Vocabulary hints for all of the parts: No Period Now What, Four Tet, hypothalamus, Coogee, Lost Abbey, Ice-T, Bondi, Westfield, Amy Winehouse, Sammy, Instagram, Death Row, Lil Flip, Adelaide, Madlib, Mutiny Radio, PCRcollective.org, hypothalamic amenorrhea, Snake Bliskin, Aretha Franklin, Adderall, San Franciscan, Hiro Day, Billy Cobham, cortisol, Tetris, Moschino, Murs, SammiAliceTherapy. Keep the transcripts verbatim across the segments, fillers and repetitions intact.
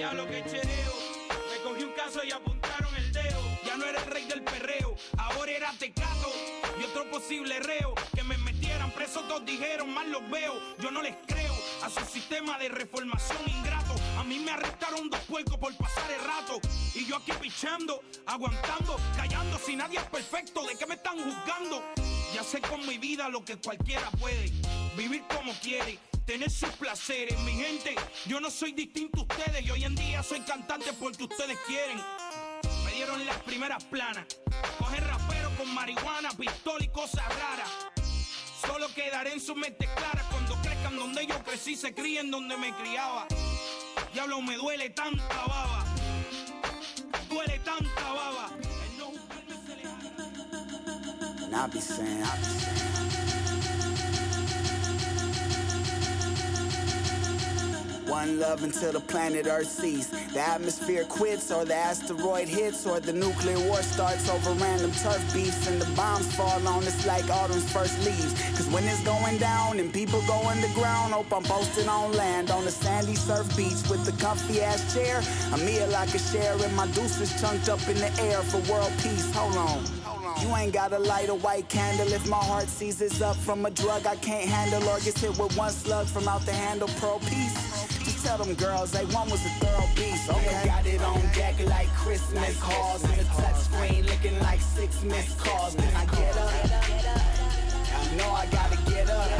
diablo que chereo. Me cogí un caso y apuntaron el dedo. Ya no era el rey del perreo, ahora era Tecato y otro posible reo. Que me metieran preso todos dijeron, más los veo. Yo no les creo a su sistema de reformación ingrato. A mí me arrestaron dos puercos por pasar el rato. Y yo aquí pichando, aguantando, callando. Si nadie es perfecto, ¿de qué me están juzgando? Ya sé con mi vida lo que cualquiera puede. Vivir como quiere, tener sus placeres. Mi gente, yo no soy distinto a ustedes. Y hoy en día soy cantante porque ustedes quieren. Me dieron las primeras planas. Coger raperos con marihuana, pistola y cosas raras. Solo quedaré en sus mentes claras. Cuando crezcan donde yo crecí, se críen donde me criaba. Diablo, me duele tanta baba. Duele tanta baba. El no juzgarme se le jala. And I be saying, I be saying. One love until the planet Earth sees. The atmosphere quits or the asteroid hits or the nuclear war starts over random turf beefs and the bombs fall on us like autumn's first leaves. Cause when it's going down and people go underground, hope I'm posted on land on a sandy surf beach with a comfy ass chair, a meal I could share and my deuces chunked up in the air for world peace. Hold on. You ain't gotta light a white candle if my heart seizes up from a drug I can't handle or gets hit with one slug from out the handle. Pro peace. Just tell them girls they one was a thorough beast. Okay, got it on deck like Christmas calls and a touchscreen looking like six missed calls. Then I get up, I know I gotta get up.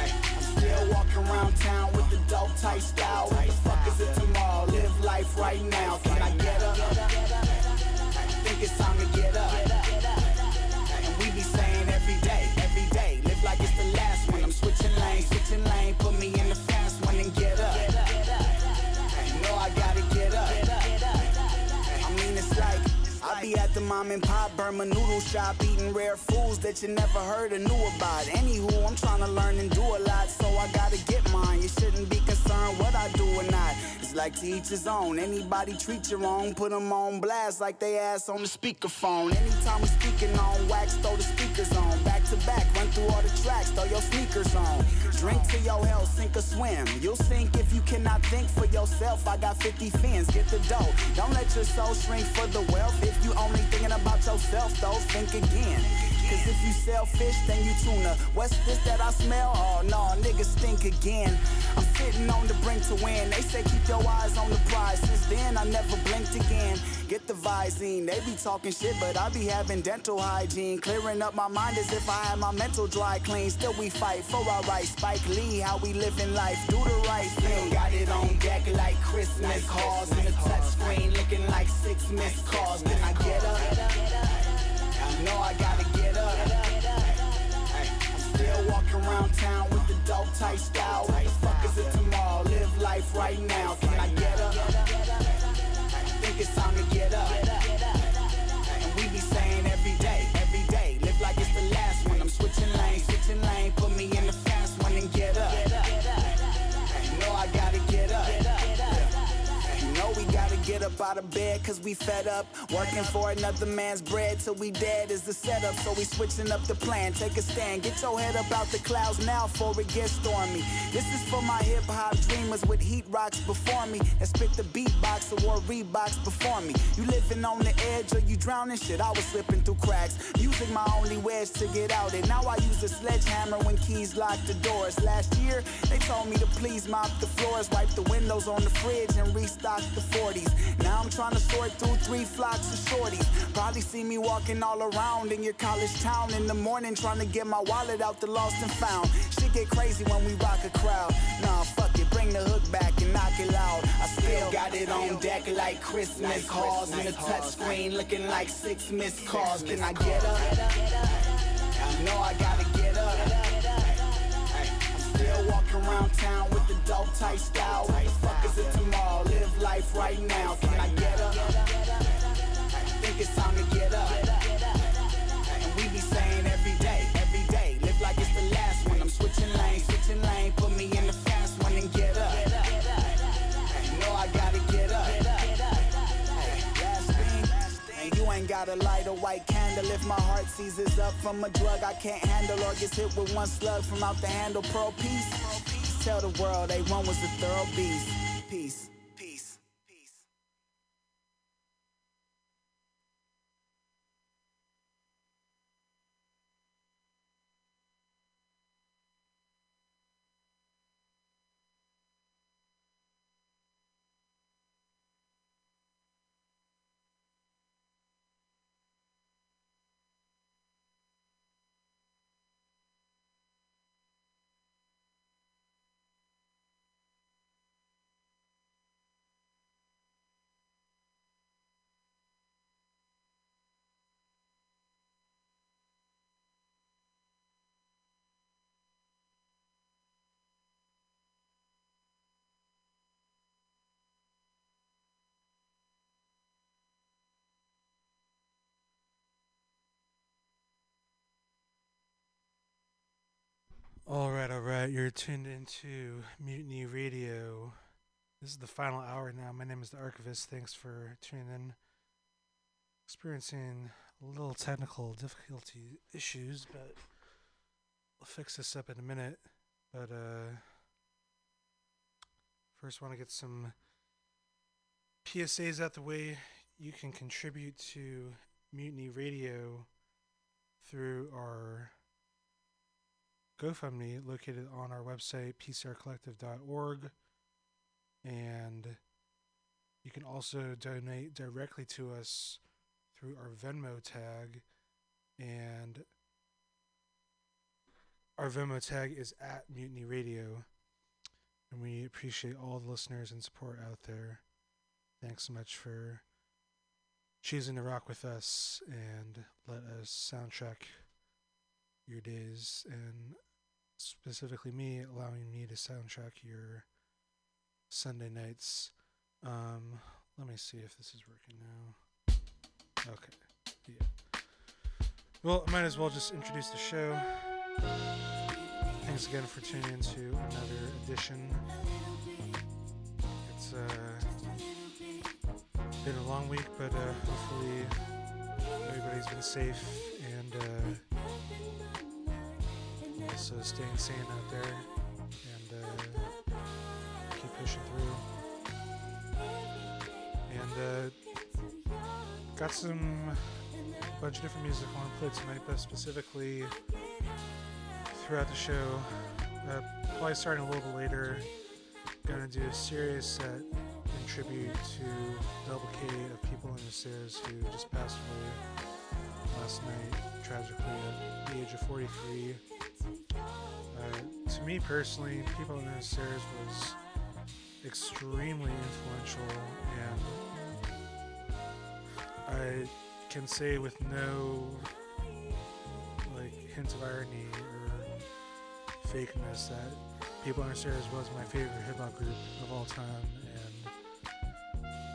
I'm still walking around town with the dope type style. What the fuck is it tomorrow? Live life right now. Can I get up? I think it's time to get up. And we be saying every day, every day, live like it's the last one. I'm switching lanes, switching lane, put me in the. And get up. Get up, get up, you know I gotta get up, get up, get up. I mean it's like I be at the mom and pop Burma noodle shop eating rare foods that you never heard or knew about. Anywho, I'm trying to learn and do a lot, so I gotta get mine. You shouldn't be concerned what I do or not. It's like to each his own. Anybody treat your own, put them on blast like they ass on the speakerphone. Anytime I'm speaking on wax, throw the speakers on. Back to back, run through all the tracks, throw your sneakers on. Drink to your health, sink or swim. You'll sink if you cannot think for yourself. I got fifty fins, get the dough. Don't let your soul shrink for the wealth. If you only thinking about yourself, though, think again. Cause if you sell fish, then you tuna. What's this that I smell? Oh, no, niggas stink again. I'm sitting on the brink to win. They say keep your eyes on the prize. Since then, I never blinked again. Get the Visine. They be talking shit, but I be having dental hygiene. Clearing up my mind as if I had my mental dry clean. Still we fight for our rights. Spike Lee, how we living life. Do the right thing. Got it on deck like Christmas calls. And a touchscreen looking like six missed calls. Then I get up. I know I gotta get up. I'm still walking around town with the dope type style. What the fuck is it tomorrow? Live life right now. Can I get up? I think it's time to get up. And we be saying every day, every day, live like it's the last one. I'm switching lanes, switching lane, put me in the fast one and get up. I know I gotta get up. We gotta get up out of bed cause we fed up. Working for another man's bread till we dead is the setup. So we switching up the plan, take a stand. Get your head up out the clouds now before it gets stormy. This is for my hip hop dreamers with heat rocks before me. And spit the beatbox or wore Reeboks before me. You living on the edge or you drowning? Shit, I was slipping through cracks. Using my only wedge to get out. And now I use a sledgehammer when keys lock the doors. Last year, they told me to please mop the floors. Wipe the windows on the fridge and restock the forties. Now I'm trying to sort through three flocks of shorties. Probably see me walking all around in your college town in the morning trying to get my wallet out the lost and found. Shit get crazy when we rock a crowd. Nah, fuck it, bring the hook back and knock it loud. I still got it on deck like Christmas calls and a touchscreen looking like six missed calls. Then I get up. I know I gotta get up. Walk around town with the dope type style. What the fuck is it tomorrow? Live life right now. Can I get up? I think it's time to get up. And we be saying every day, every day, live like it's the last one. I'm switching lanes, switching lane, put me in the fast one and get up. I know I gotta get up. Last thing, and you ain't gotta light a white candle. If my heart seizes up from a drug I can't handle or gets hit with one slug from out the handle. Pro peace, tell the world they one was a thorough beast. Peace. Peace. All right, all right. You're tuned into Mutiny Radio. This is the final hour now. My name is the Archivist. Thanks for tuning in. Experiencing a little technical difficulty issues, but we'll fix this up in a minute. But uh, first, want to get some P S As out the way. You can contribute to Mutiny Radio through our GoFundMe located on our website, P C R collective dot org. And you can also donate directly to us through our Venmo tag. And our Venmo tag is at Mutiny Radio. And we appreciate all the listeners and support out there. Thanks so much for choosing to rock with us and let us soundtrack your days, and specifically me, allowing me to soundtrack your Sunday nights. Um, let me see if this is working now. Okay, yeah. Well, I might as well just introduce the show. Thanks again for tuning in to another edition. It's uh, been a long week, but uh, hopefully everybody's been safe and uh, also staying sane out there, and uh, keep pushing through. And uh, got some a bunch of different music I want to play tonight, but specifically throughout the show, uh, probably starting a little bit later, gonna do a serious set in tribute to Double K of People Under the Stairs, who just passed away last night, tragically, at the age of forty-three. Uh, to me personally, People Under the Stairs was extremely influential, and I can say with no like hint of irony or fakeness that People Under the Stairs was my favorite hip hop group of all time, and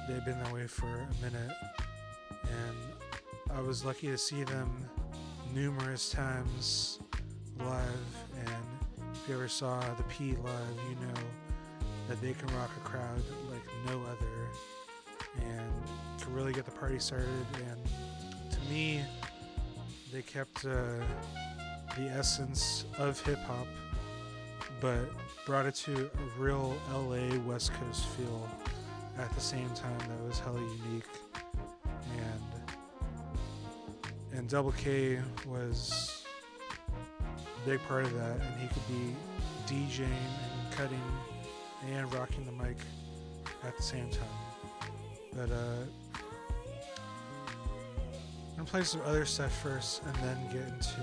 they've been that way for a minute. And I was lucky to see them numerous times live, and if you ever saw the P live, you know that they can rock a crowd like no other and can really get the party started. And to me, they kept uh, the essence of hip-hop but brought it to a real L A West Coast feel at the same time that was hella unique. And and Double K was big part of that, and he could be DJing and cutting and rocking the mic at the same time. But uh, I'm gonna play some other stuff first and then get into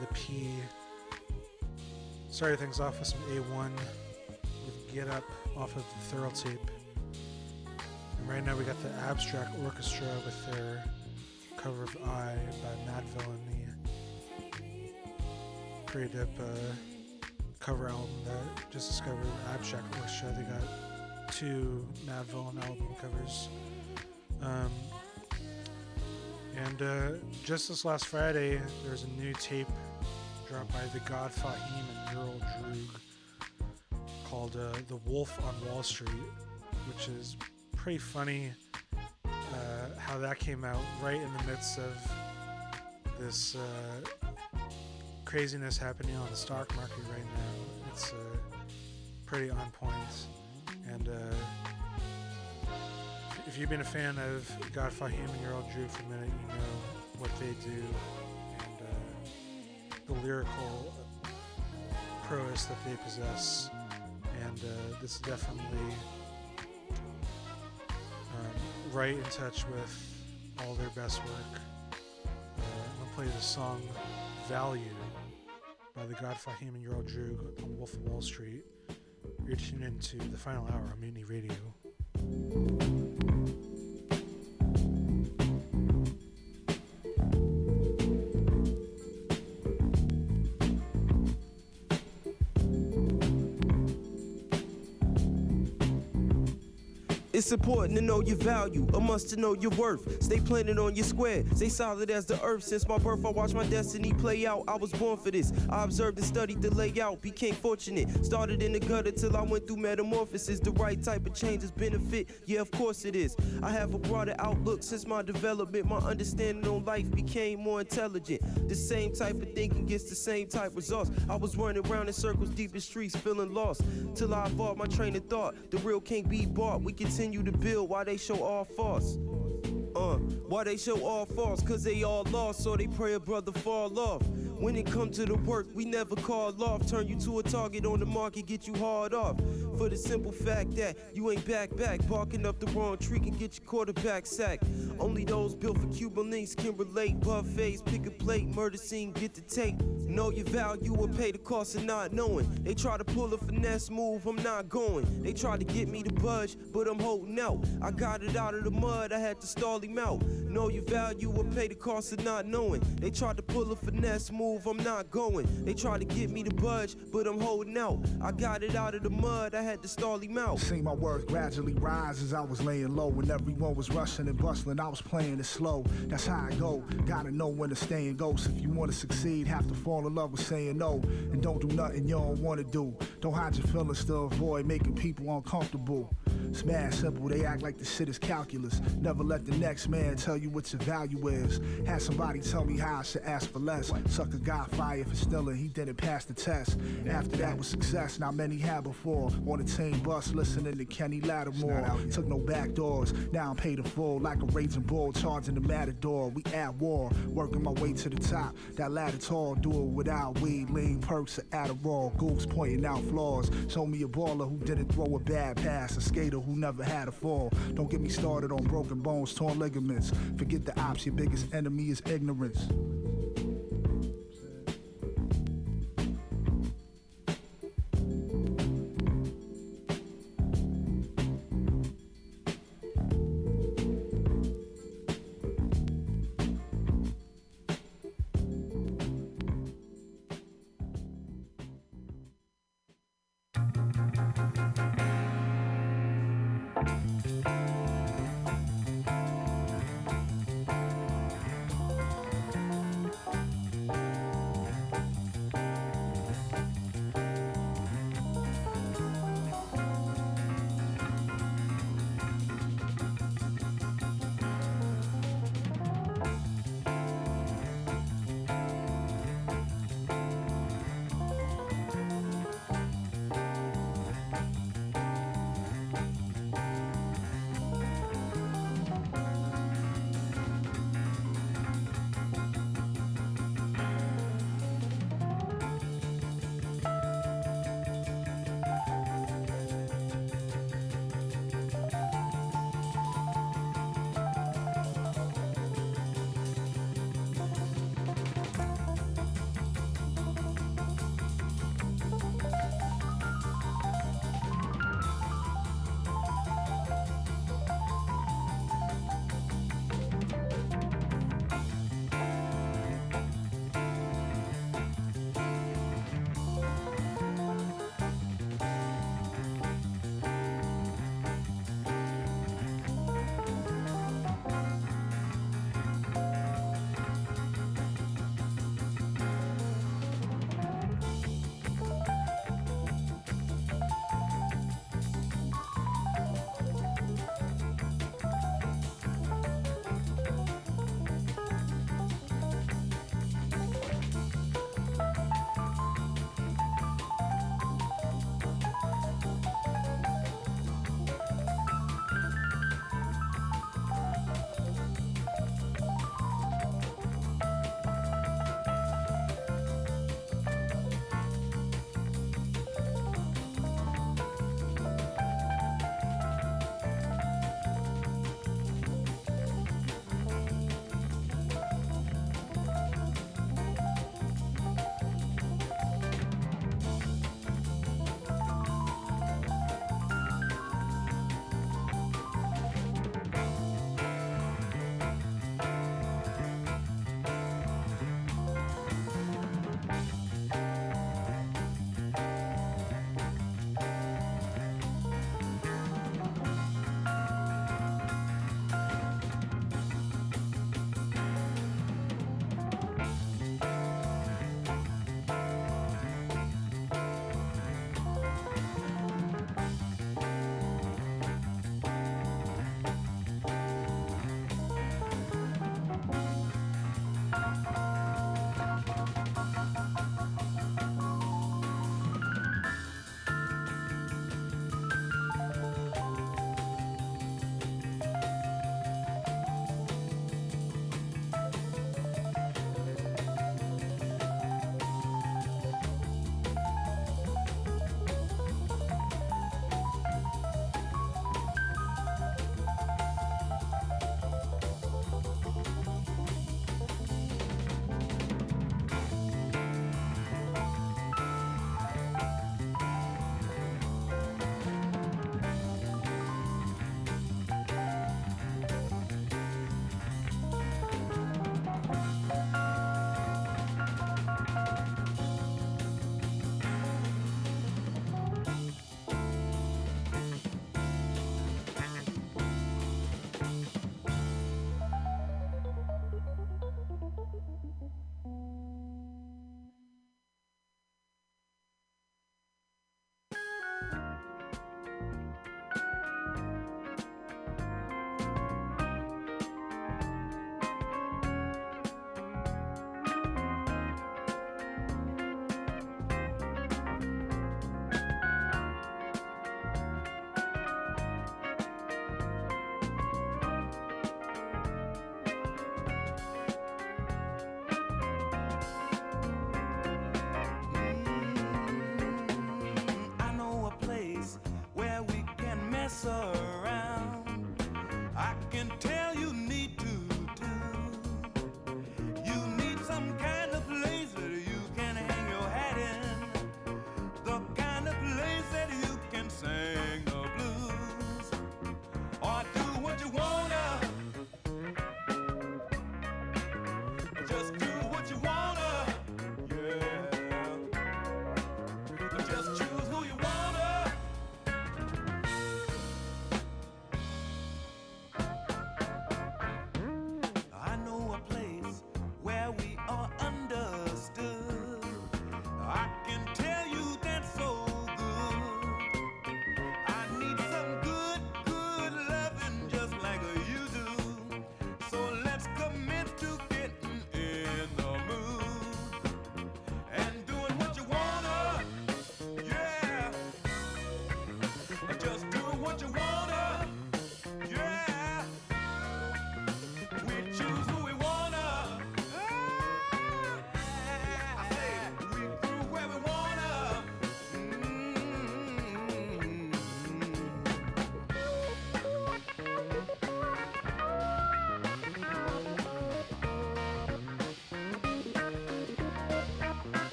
the P. Started things off with some A one with Get Up off of the Thorough Tape, and right now we got the Abstract Orchestra with their cover of I by Mad Villain. Great up uh, cover album that just discovered, Abstract Orchestra. They got two Mad Villain album covers. Um, and uh, just this last Friday, there was a new tape dropped by the God Fahim and Your Old Droog called uh, The Wolf on Wall Street, which is pretty funny uh, how that came out right in the midst of this Uh, craziness happening on the stock market right now. It's uh, pretty on point. And uh, if you've been a fan of God Fahim and Your Old Droog for a minute, you know what they do, and uh, the lyrical prowess that they possess. And uh, this is definitely um, right in touch with all their best work. Uh, I'm gonna play the song Value by the God Fahim and Your Old Droog on Wolf of Wall Street. You're tuned into the final hour on Mutiny Radio. It's important to know your value, a must to know your worth. Stay planted on your square, stay solid as the earth. Since my birth, I watched my destiny play out. I was born for this. I observed and studied the layout, became fortunate. Started in the gutter till I went through metamorphosis. The right type of change is benefit, yeah, of course it is. I have a broader outlook since my development. My understanding on life became more intelligent. The same type of thinking gets the same type results. I was running around in circles, deep in streets, feeling lost. Till I evolved my train of thought. The real can't be bought. We continue you to build while they show all faults. Uh, why they show all faults? Cause they all lost, so they pray a brother fall off. When it comes to the work, we never call off. Turn you to a target on the market, get you hard off. For the simple fact that you ain't back back. Barking up the wrong tree can get your quarterback sacked. Only those built for Cuban links can relate. Buffets, pick a plate, murder scene, get the tape. Know your value or pay the cost of not knowing. They try to pull a finesse move, I'm not going. They try to get me to budge, but I'm holding out. I got it out of the mud, I had to stall him out. Know your value or pay the cost of not knowing. They tried to pull a finesse move, I'm not going. They tried to get me to budge, but I'm holding out. I got it out of the mud, I had to stall him out. Seen my worth gradually rise as I was laying low. When everyone was rushing and bustling, I was playing it slow. That's how I go, gotta know when to stay and go. So if you wanna succeed, have to fall in love with saying no. And don't do nothing you don't wanna do. Don't hide your feelings to avoid making people uncomfortable. It's mad simple, they act like this shit is calculus. Never let the next man tell you what your value is. Had somebody tell me how I should ask for less. Sucker got fired for stealing, he didn't pass the test. After that was success, not many had before. On the team bus, listening to Kenny Lattimore. Took no back doors, now I'm paid in full. Like a raging bull, charging the matador. We at war, working my way to the top. That ladder tall, do it without weed. Lean perks or Adderall, goofs pointing out flaws. Show me a baller who didn't throw a bad pass, a skater who never had a fall. Don't get me started on broken bones, torn ligaments. Forget the ops, your biggest enemy is ignorance.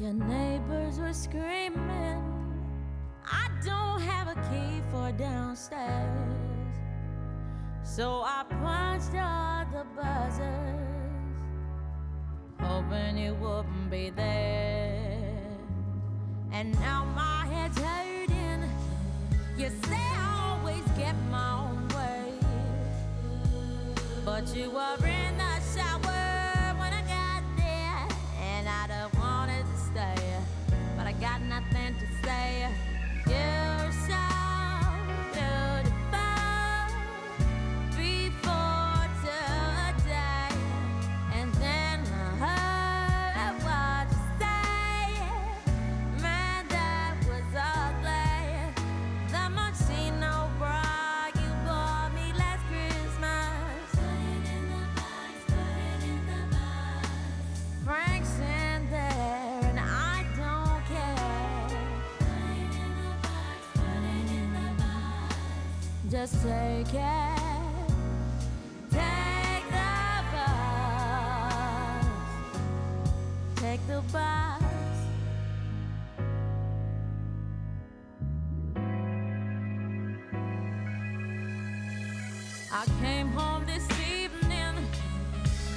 Your neighbors were screaming, I don't have a key for downstairs. So I punched all the buzzers, hoping you wouldn't be there. And now my head's hurting. You say I always get my own way, but you were in the shower when I got there, and I don't wanted to stay, but I got nothing to say. You're so beautiful before today, and then I heard what you say. Man, that was ugly. The Moschino bra you bought me last Christmas. Put it in the box, put it in the box. Frank's in there and I don't care. Put it in the box, put it in the box. Just take it. Take the box. Take the box. I came home this evening and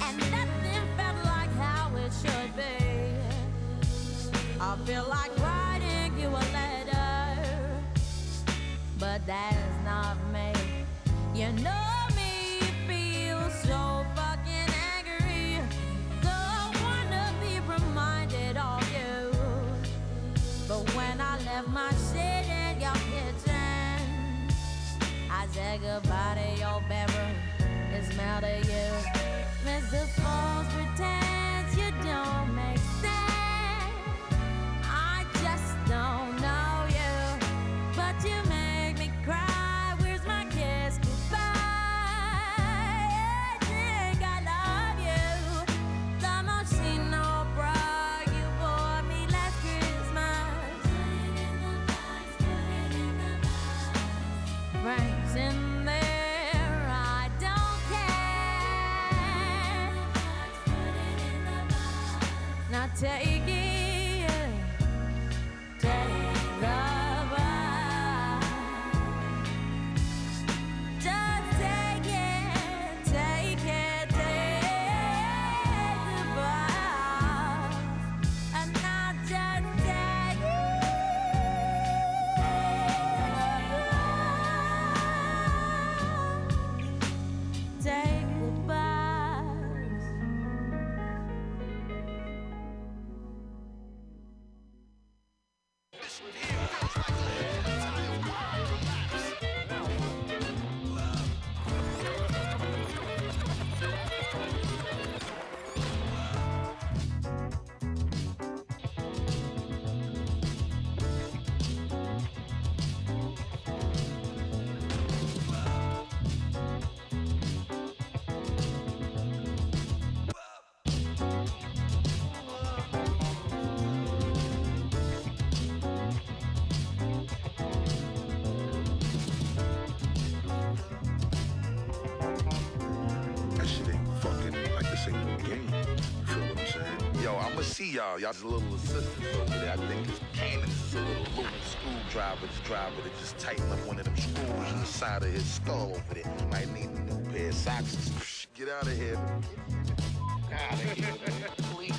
nothing felt like how it should be. I feel like writing you a letter, but that is not me. You know me, feel so fucking angry. So I wanna be reminded of you. But when I left my shit in your kitchen, I said goodbye to your bedroom. It smelled of you. Mister Falls pretends you don't make sense. I just don't know you, but you make me cry. Where's my kiss goodbye? I think I love you. The Moschino bra you bought me last Christmas. Rain's in there, I don't care. Now take it, take the box. Just take it, take it, take the box. And I'll just take it. Take the box. That shit ain't fucking like this ain't no game. Feel what I'm saying? Yo, I'ma see y'all. Y'all's little assistants over there. I think this cannon is a little looming screwdriver. This driver that just tightened up one of them screws in the side of his skull over there. Might need a new pair of socks. Psh, Get out of here. Get out of here, man. Please.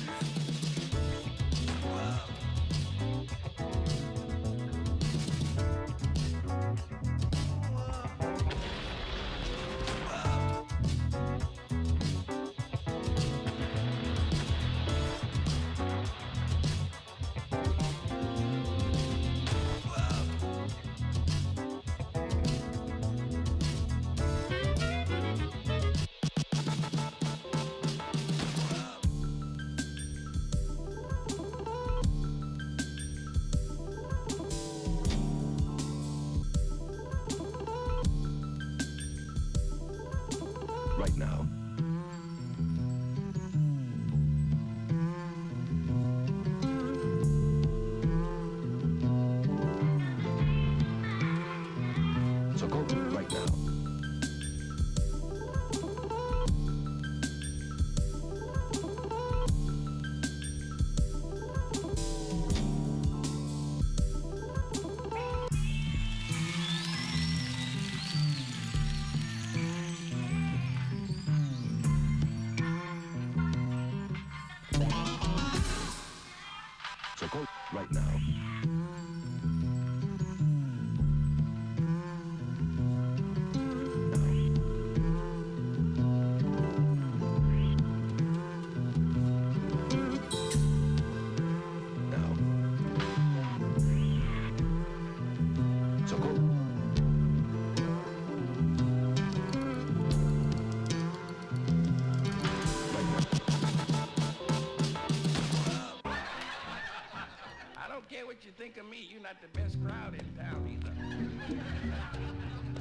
don't care what you think of me, you're not the best crowd in town either.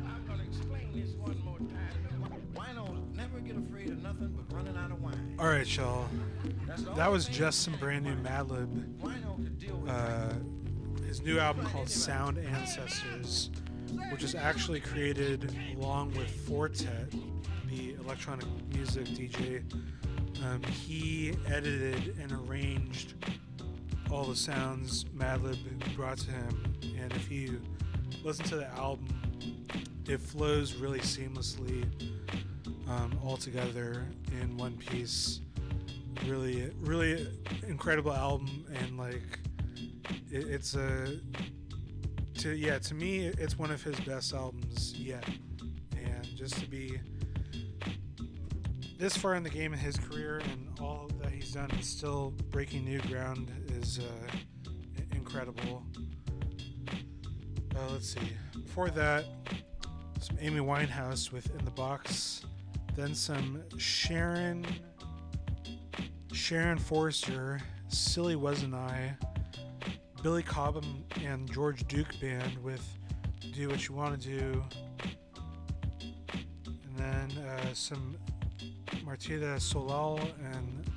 I'm gonna explain this one more time. Winos never get afraid of nothing but running out of wine. All right, y'all. That was just some brand new Madlib. Uh, his new album called Sound Ancestors, which is actually created along with Four Tet, the electronic music D J. Um, he edited and arranged all the sounds Madlib brought to him, and if you listen to the album, it flows really seamlessly, um, all together in one piece. Really, really incredible album, and like it, it's a, to yeah, to me, it's one of his best albums yet, and just to be this far in the game in his career and all that he's done is still breaking new ground is uh, incredible. Uh, let's see. Before that, some Amy Winehouse with In the Box, then some Sharon Sharon Forrester, Silly Wasn't I, Billy Cobham and George Duke Band with Do What You Want to Do, and then uh, some Martita Solal, and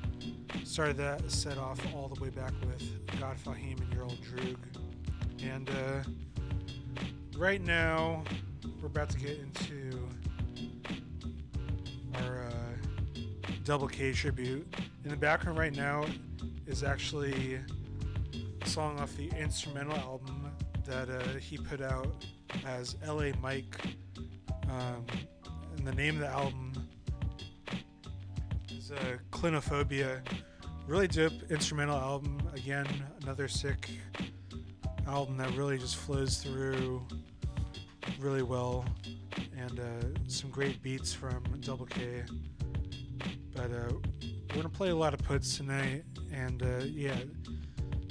started that set off all the way back with God Fahim and Your Old Droog. And uh, right now, we're about to get into our uh, Double K tribute. In the background right now is actually a song off the instrumental album that uh, he put out as L A Mike. Um, and the name of the album, Uh, Clinophobia. Really dope instrumental album. Again, another sick album that really just flows through really well, and uh, some great beats from Double K. But uh, we're gonna play a lot of puts tonight, and uh, yeah,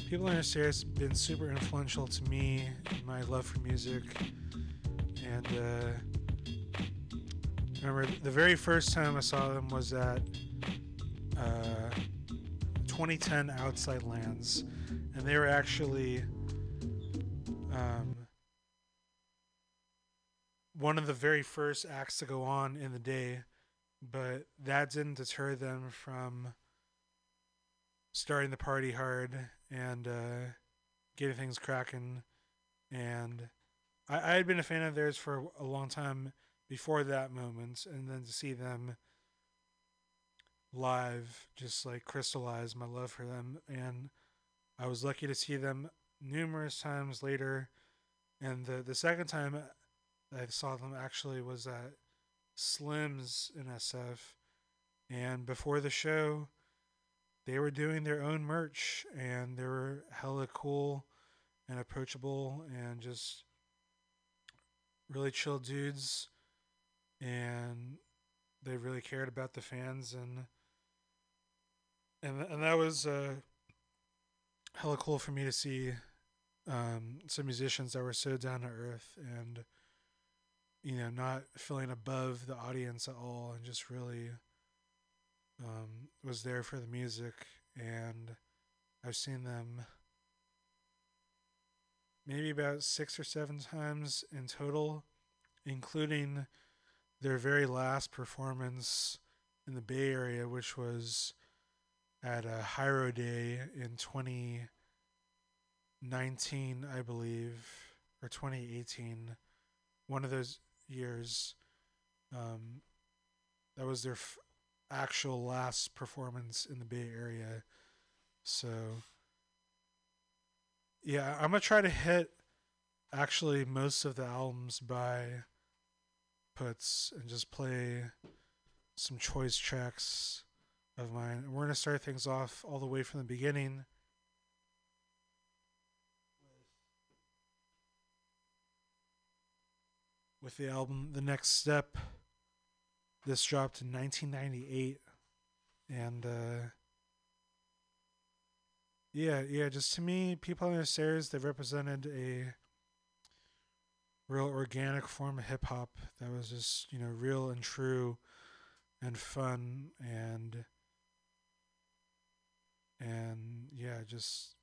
People Under the Stairs have been super influential to me, in my love for music, and uh, remember the very first time I saw them was at Uh, twenty ten Outside Lands, and they were actually um, one of the very first acts to go on in the day, but that didn't deter them from starting the party hard and uh, getting things cracking. And I, I had been a fan of theirs for a long time before that moment, and then to see them live just like crystallized my love for them, and I was lucky to see them numerous times later. And the the second time I saw them actually was at Slim's in S F, and before the show they were doing their own merch, and they were hella cool and approachable and just really chill dudes, and they really cared about the fans, and And and that was uh, hella cool for me to see um, some musicians that were so down to earth and, you know, not feeling above the audience at all, and just really um, was there for the music. And I've seen them maybe about six or seven times in total, including their very last performance in the Bay Area, which was at a Hiro Day in twenty nineteen, I believe, or twenty eighteen, one of those years. Um, that was their f- actual last performance in the Bay Area. So, yeah, I'm going to try to hit actually most of the albums by puts and just play some choice tracks of mine. We're going to start things off all the way from the beginning. With the album The Next Step. This dropped in nineteen ninety-eight. And uh, yeah, yeah, just to me, People Under the Stairs, they represented a real organic form of hip hop that was just, you know, real and true and fun and And yeah, just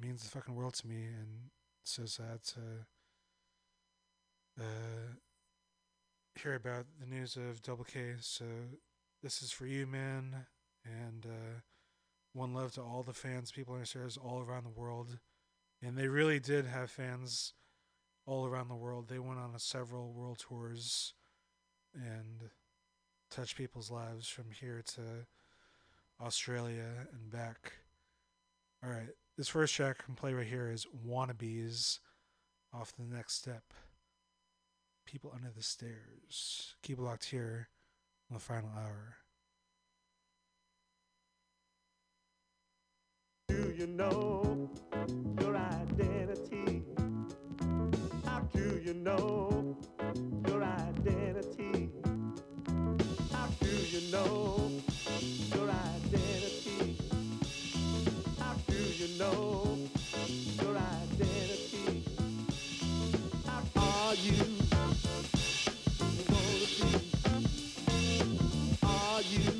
means the fucking world to me, and it's so sad to uh, hear about the news of Double K. So this is for you, man, and uh, one love to all the fans, People Under the Stairs, all around the world. And they really did have fans all around the world. They went on a several world tours and touched people's lives from here to Australia and back. All right, this first track I can play right here is Wannabes off The Next Step. People Under the Stairs. Keep it locked here on the final hour. Do you know your identity? How do you know your identity? How do you know your identity? How do you know your identity? How are you going to be? Are you?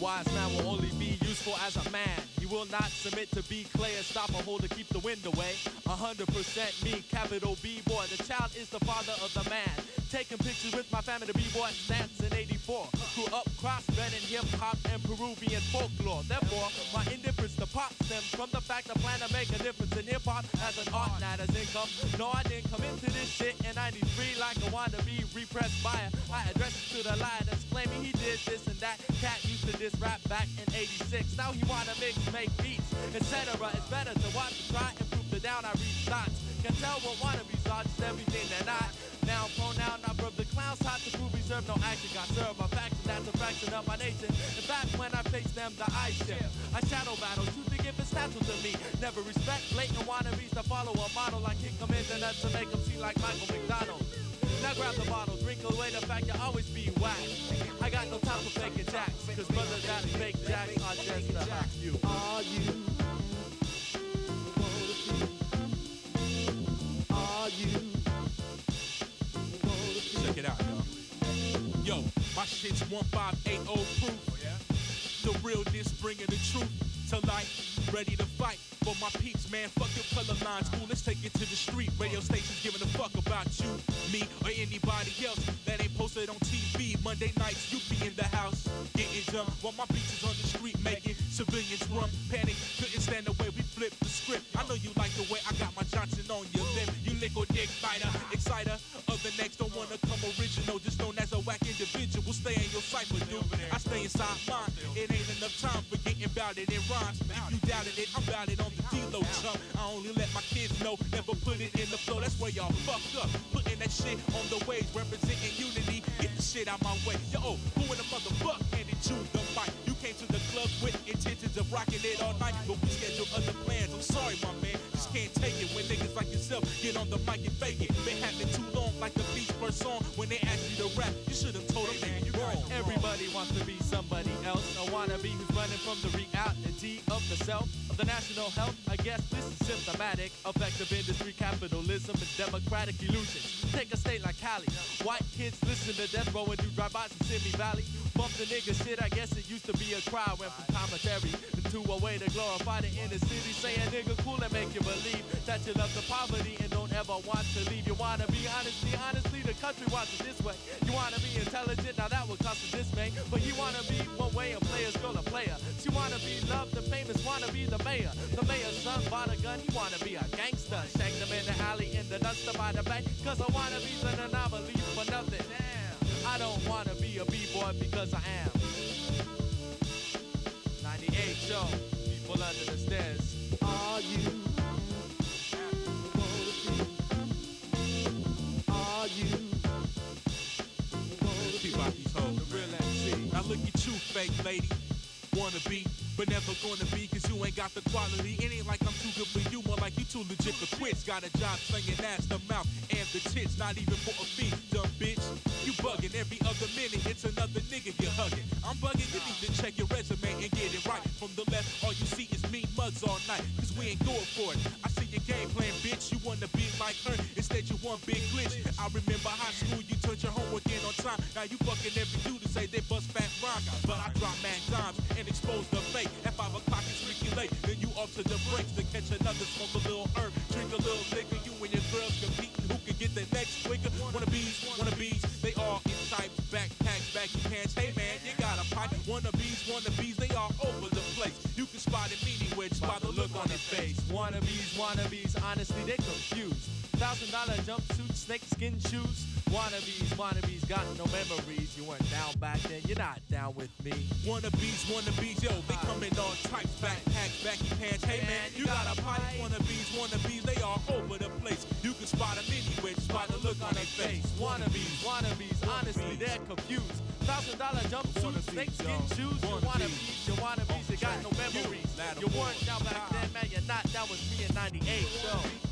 Wise man will only be useful as a man. He will not submit to be clay and stop a hole to keep the wind away. A hundred percent me, capital B-boy. The child is the father of the man. Taking pictures with my family, B-boy stats in eighty-four. Grew up cross-bending hip-hop and Peruvian folklore. Therefore, my indifference to pop stems from the fact I plan to make a difference in hip-hop as an art, not as income. No, I didn't come into this shit in ninety-three like I wanted to be repressed by it. I addressed it to the liar that's claiming he did this and that. Cat used to diss rap back in eighty-six. Now he wanna mix, make beats, et cetera. It's better to watch and try and prove the down I reach thoughts. Can tell what wannabes are, just everything they're not. Now pronoun, I rub the clowns, hot to prove reserve, no action got served. My faction, that's a fraction of my nation. In fact, when I face them, the ice shift. I shadow battle, truth to give is natural to me. Never respect blatant wannabes to follow a model. I kick them in the nuts to make them see like Michael McDonald. Now grab the bottle, drink away the fact you'll always be whack. I got no time for faking jacks, cause brothers that fake jacks are just a hack. You are you. Are you? Check it out, y'all. Yo, my shit's fifteen eighty proof. Oh, yeah? The realness bringing the truth to life, ready to fight. For my peeps, man, fuck your color line school, let's take it to the street. Radio stations giving a fuck about you, me, or anybody else that ain't posted on T V. Monday nights, you be in the house, getting dumb, while my beats is on the street making civilians run, panic, couldn't stand the way we flipped the script. I know you like the way I got my Johnson on your lip. You lickle dick fighter, exciter of the next, don't wanna come original, just known as a whack individual. Stay in your cypher, dude, I stay inside mine. It ain't enough time for getting bouted in rhymes. If you doubted it, I'm bouted on the D-Lo chump. I only let my kids know, never put it in the flow. That's where y'all fucked up, putting that shit on the waves, representing unity. Get the shit out my way. Yo, who in the motherfuck handed you the mic? You came to the club with intentions of rocking it all night, but we schedule other plans. I'm sorry, my man, just can't take it when niggas like yourself get on the mic and fake it. Been happening too long, like the Beachbird song. When they asked you to rap, you should have told them that you wrong. Everybody wants to be somebody else. I wanna be who's running from the reality of the self, of the national health. I guess this is symptomatic, effect of industry, capitalism, and democratic illusions. Take a state like Cali, white kids listen to Death Row and do drive-bys in Simi Valley. Bump the nigga shit, I guess it used to be a cry, went from commentary into a way to glorify the inner city. Say a nigga cool and make you believe that you love the poverty and don't ever want to leave. You wanna be honestly, honestly, the country wants it this way. You wanna be intelligent, now that would cost a dismay. But you wanna be one way, a player's gonna play her. She wanna be loved, the famous wanna be the mayor. The mayor's son bought a gun, he wanna be a gangster. Shanked him in the alley, in the nuts to buy the bank. Cause I wanna be an anomaly for nothing. Damn. I don't wanna be a B-boy because I am. ninety-eight, yo, People Under the Stairs. Are you? Are you? People out these hoes, the real M C. Now look at you, fake lady. Wanna be, but never gonna be, cause you ain't got the quality. It ain't like I'm too good for you, more like you too legit for quits. Got a job slinging ass to mouth and the tits, not even for a fee, dumb bitch. You bugging every other minute, it's another nigga you're hugging. I'm bugging, you need to check your resume and get it right. From the left, all you see is mean mugs all night, cause we ain't going for it. I see your game plan, bitch. You wanna be like her, instead you want big glitch. I remember high school, you turned your homework in on time. Now you fucking every dude to say they bust fat rhymes, but I drop mad dimes and expose the fake. At five o'clock it's freaky late, then you off to the breaks to catch another, smoke a little herb, drink a little liquor. You and your girls competing who can get the next quicker. Wannabes, wannabes, they all in types, backpacks, baggy pants. Hey man, you got a pipe. Wannabes, wannabes, they all over the place. You can spot it anywhere just by the look on their face. Wannabes, wannabes, honestly they confused. Thousand dollar jumpsuit, snake skin shoes. Wannabes, wannabes, got no memories. You weren't down back then, you're not down with me. Wannabes, wannabes, yo, they coming all types, backpacks, baggy pants. Hey man, you got a pipe. Wannabes, wannabes, they all over the place. You can spot them anywhere just by the look on their face. Wannabes, wannabes, honestly they're confused. Thousand dollar jumpsuit, snake skin shoes. You wannabes, you wannabes, you got no memories. You weren't down back then, man, you're not down with me in ninety-eight.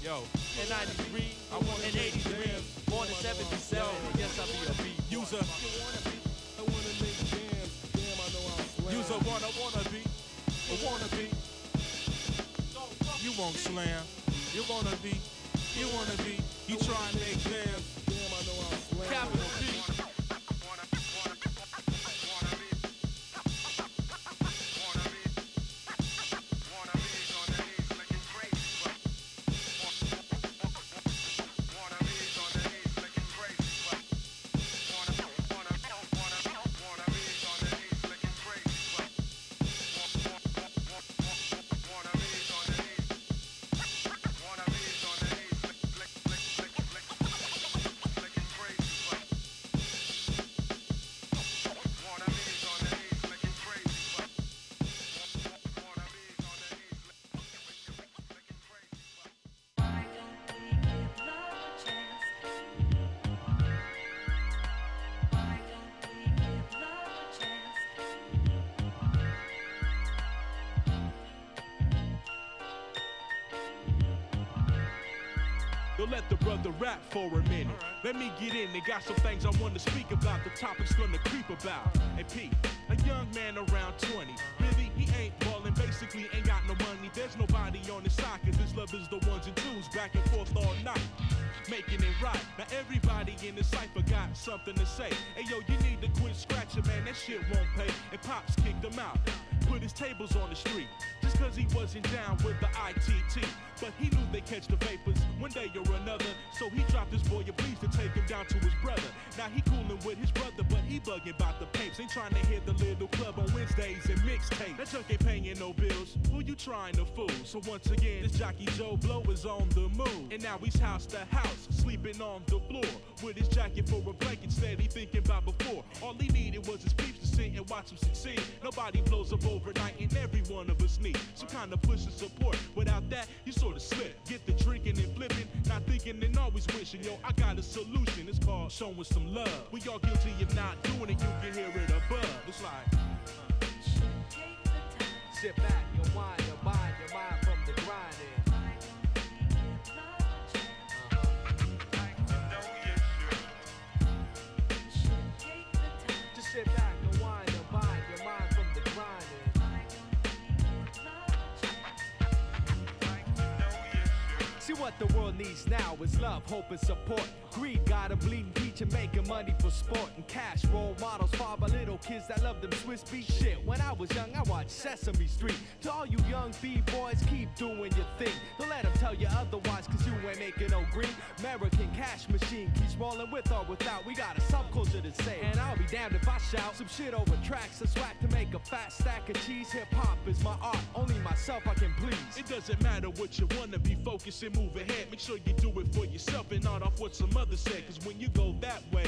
Yo, in ninety-three, I want in eighty-three, born in seventy-seven. Yes, I'll be a beat user. I wanna make jams. Damn, I know I'm slam. User wanna wanna be, I wanna be. You won't slam. You wanna be, you wanna be. You try and make jams. Damn, I know I'm slam. Capital P. Let the brother rap for a minute. Right. Let me get in. They got some things I want to speak about. The topic's gonna creep about. Hey P, a young man around twenty. Really, he ain't ballin', basically ain't got no money. There's nobody on his side, cause his love is the ones and twos, back and forth all night, making it right. Now everybody in the cypher got something to say. Hey yo, you need to quit scratching, man. That shit won't pay. And Pops kicked him out. Put his tables on the street, just cause he wasn't down with the I T T. But he knew they catch the vapors one day or another, so he dropped his boy a please to take him down to his brother. Now he coolin' with his brother, but he bugging about the papes. Ain't trying to hit the little club on Wednesdays and mixtape. That junk ain't paying no bills, who you trying to fool? So once again, this jockey Joe Blow is on the move, and now he's house to house, sleeping on the floor, with his jacket for a blanket, steady thinking about before. All he needed was his peeps to sit and watch him succeed. Nobody blows up overnight, and every one of us need some kind of push and support. Without that, you sort of slip. Get the drinking and flipping, not thinking and always wishing. Yo, I got a solution, it's called showing some love. We all guilty of not doing it, you can hear it above. It's like, you take the time. Sit back, your mind, your mind, your mind from the grinding. What the world needs now is love, hope, and support. Greed got a bleeding peach and making money for sport and cash. Role models, father, little kids that love them Swiss beat shit. When I was young, I watched Sesame Street. To all you young B-boys, keep doing your thing. Don't let them tell you otherwise, cause you ain't making no green. American cash machine keeps rolling with or without. We got a subculture to say, and I'll be damned if I shout. Some shit over tracks, that's whack to make a fat stack of cheese. Hip-hop is my art, only myself I can please. It doesn't matter what you wanna be, focus and move ahead. Make sure you do it for yourself and not off what some other said, cause when you go that way,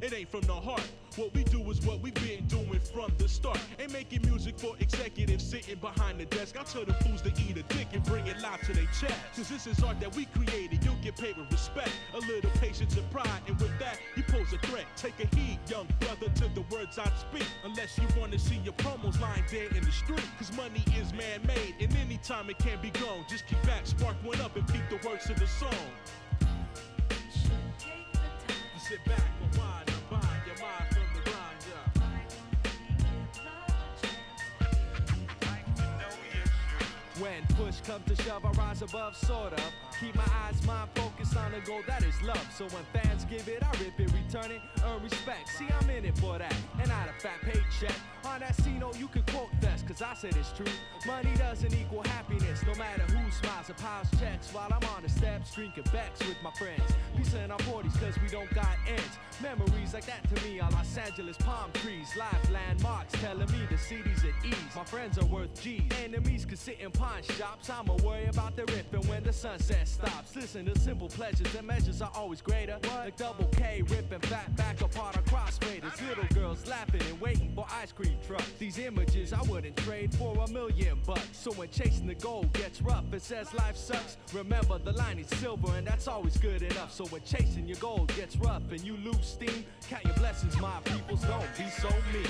it ain't from the heart. What we do is what we've been doing from the start. Ain't making music for executives sitting behind the desk. I tell the fools to eat a dick and bring it live to their chest. Cause this is art that we created, you'll get paid with respect. A little patience and pride, and with that, you pose a threat. Take a heed, young brother, to the words I speak. Unless you wanna see your promos lying dead in the street. Cause money is man-made, and anytime it can be gone. Just keep back, spark one up, and peep the words of the song. Sit back, rewind, unwind your mind from the grind, yeah. When push comes to shove, I rise above, sort of. Keep my eyes, mind focused on the goal, that is love. So when fans give it, I rip it, return it, earn respect. See, I'm in it for that, and not a fat paycheck. On that C-note, you can quote this, cause I said it's true. Money doesn't equal happiness, no matter who smiles or piles checks. While I'm on the steps, drinking Bex with my friends. Peace in our forties, cause we don't got ends. Memories like that to me are Los Angeles palm trees. Live landmarks telling me the city's at ease. My friends are worth G's. Enemies can sit in pawn shops. I'ma worry about the ripping when the sunset stops. Listen to simple pleasures, and measures are always greater. Like Double K ripping fat back apart on crossfaders. Little girls laughing and waiting for ice cream trucks. These images I wouldn't trade for a million bucks. So when chasing the goal gets rough, it says life sucks. Remember the line is silver and that's always good enough. So when chasing your goal gets rough and you lose steam, count your blessings, my peoples, don't be so mean.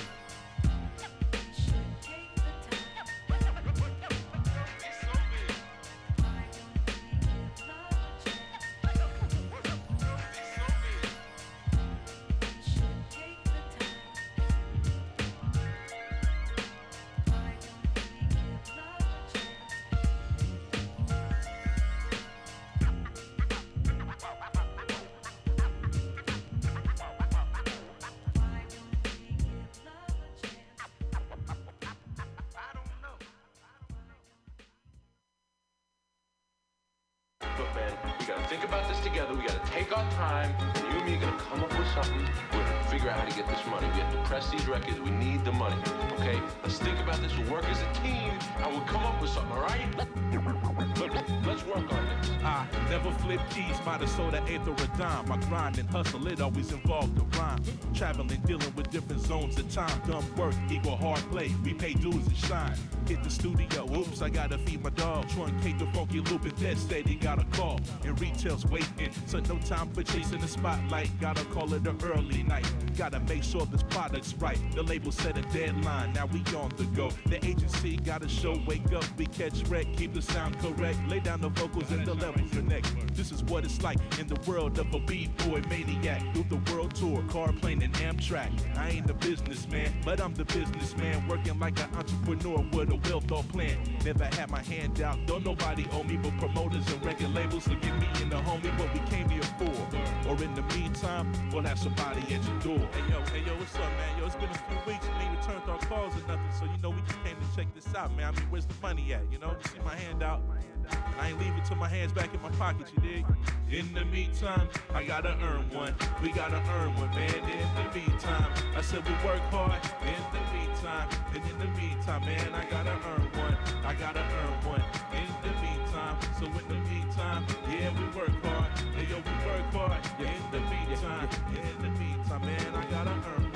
Hustle, it always involved a rhyme. Traveling, dealing with different zones of time. Dumb work, equal hard play. We pay dues and shine. Hit the studio, oops, I gotta feed my dog. Truncate the funky loop and that steady got a call. And retail's waiting, so no time for chasing the spotlight. Gotta call it an early night. Gotta make sure this product's right. The label set a deadline, now we on the go. The agency gotta show, wake up, we catch wreck. Keep the sound correct, lay down the vocals and the levels connect. This is what it's like in the world of a b-boy maniac. Through the world tour, car, plane, and Amtrak. I ain't a businessman, but I'm the businessman. Working like an entrepreneur with a well-thought plan. Never had my hand out, don't nobody owe me. But promoters and record labels will give me and the homie what we came here for. Or in the meantime, we'll have somebody at your door. Hey yo, hey yo, what's up, man? Yo, it's been a few weeks, we ain't returned our calls or nothing. So, you know, we just came to check this out, man. I mean, where's the money at, you know? You see my hand out, and I ain't leaving till my hand's back in my pocket, you dig? In the meantime, I gotta earn one. We gotta earn one, man, in the meantime. I said we work hard, in the meantime. And in the meantime, man, I gotta earn one. I gotta earn one, in the meantime. So in the meantime, yeah, we work hard. Hey, yo, we work hard, in the meantime. In the meantime, man, I gotta earn one.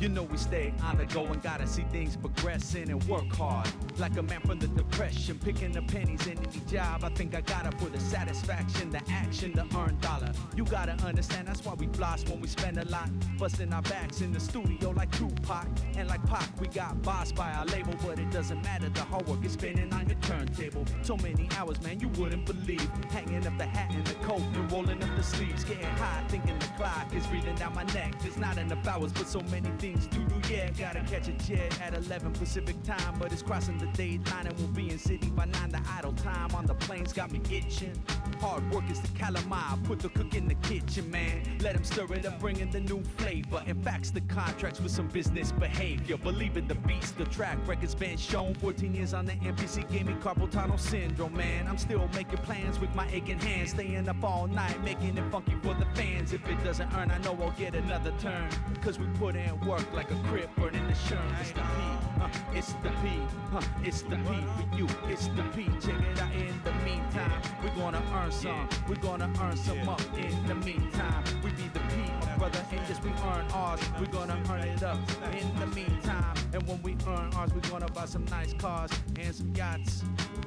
You know we stay on the go and gotta see things progressing and work hard. Like a man from the depression, picking the pennies in any job. I think I got it for the satisfaction, the action, the earned dollar. You gotta understand, that's why we floss when we spend a lot. Busting our backs in the studio like Tupac. And like Pac, we got bossed by our label, but it doesn't matter, the hard work is spinning on your turntable. So many hours, man, you wouldn't believe. Hanging up the hat and the coat and rolling up the sleeves. Getting high, thinking the clock is breathing down my neck. It's not enough hours, but so many things to do, yeah. Gotta catch a jet at eleven Pacific time, but it's crossing the dayline and we'll be in city by nine. The idle time on the planes got me itching. Hard work is the calamari, put the cook in the kitchen, man. Let him stir it up, bringing the new flavor. And fax the contracts with some business behavior. Believe in the beats, the track record's been shown. fourteen years on the N P C, gave me carpal tunnel syndrome, man. I'm still making plans with my aching hands, staying up all night, making it funky for the fans. If it doesn't earn, I know I'll get another turn, cause we put in work like a crib burning the shirt. It's the P, uh, it's the P, uh, it's the P for you. It's the P, check it out. In the meantime, we're gonna earn some, we're gonna earn some up. In the meantime, we be the P, my brother, and just we earn ours. We're gonna earn it up in the meantime, and when we earn ours, we're gonna buy some nice cars and some yachts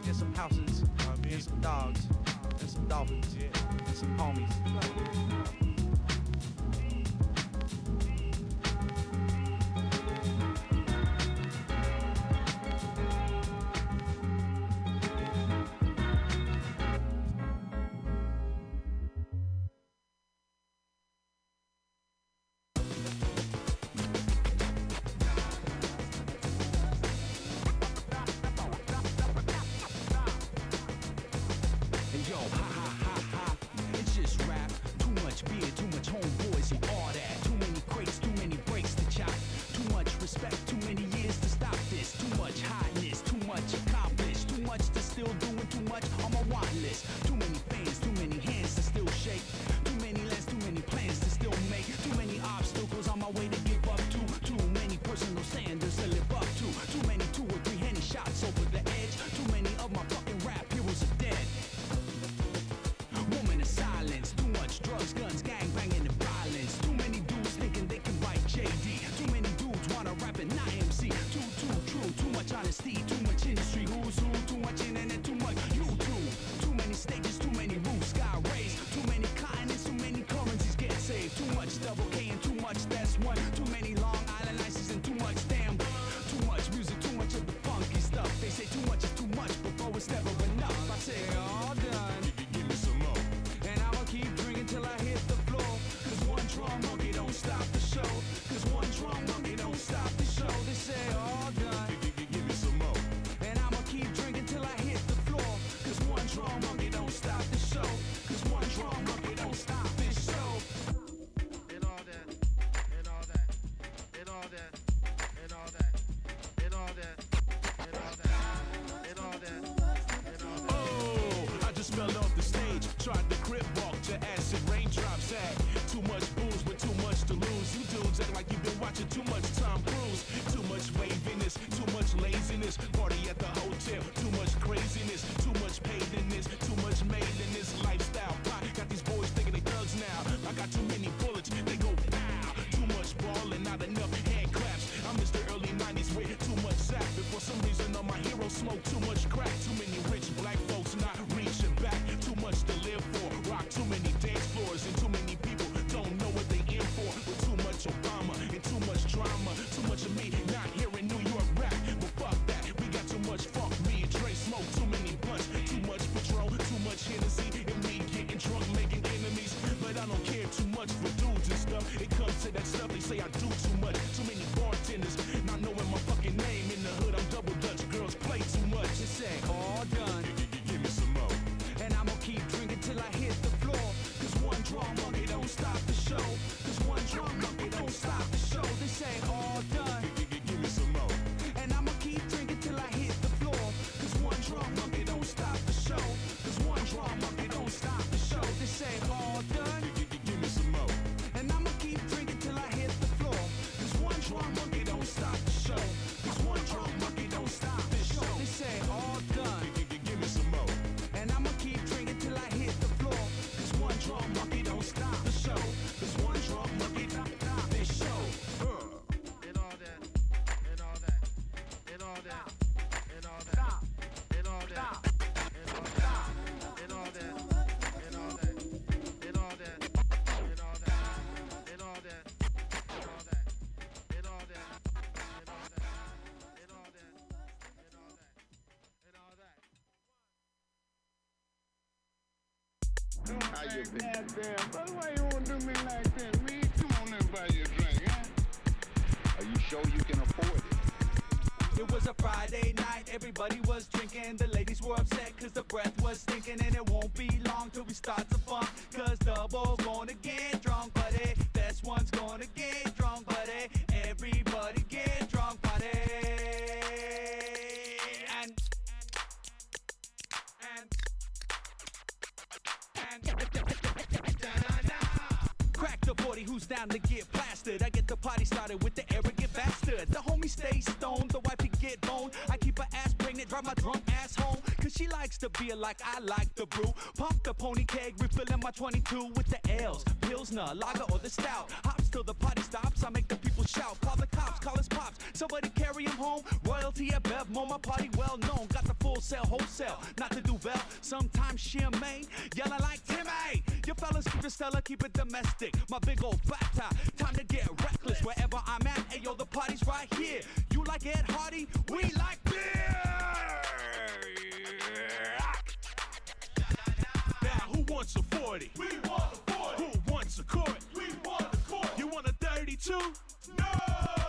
and some houses and some dogs and some dolphins and some homies. got too many bullets, they go pow. Too much ball and not enough hand claps. I miss the early nineties with too much sap. And for some reason all my heroes smoke too much crack. Too many rich black folks not reaching back. Too much to live for, rock too many dance floors. And too many people don't know what they in for. With too much Obama and too much drama. Too much of me not hearing New York rap. But fuck that, we got too much funk. Me and Dre smoke too many blunts. Too much Patron, too much Hennessy. And me getting drunk making enemies. But I don't care too much for dudes and stuff. It comes to that stuff, they say I do too much. Too many bartenders not knowing my fucking name. In the hood I'm double dutch, girls play too much. It's that all done, give me some more. And I'ma keep drinking till I hit the floor. Cause one draw monkey don't stop the show. Cause one draw monkey don't stop the show. This ain't all done, give me some more. And I'ma keep drinking till I hit the floor. Cause one draw monkey don't stop the show. Cause one draw monkey don't stop the show. This ain't all done. Like I like the brew. Pump the pony keg, refilling my twenty-two with the L's, Pilsner, Lager, or the Stout. Hops till the party stops, I make the people shout. Call the cops, call us pops, somebody carry him home. Royalty at Bevmo, my party well known. Got the full sale, wholesale, not the Duvel. Sometimes Chimay, yelling like Timmy. Your fellas keep it stellar, keep it domestic. My big old fat tie, time to get reckless. Wherever I'm at, ayo, the party's right here. You like Ed Hardy, we like beer. Who wants a forty? We want a forty. Who wants a quart? We want a quart. You want a thirty-two? No.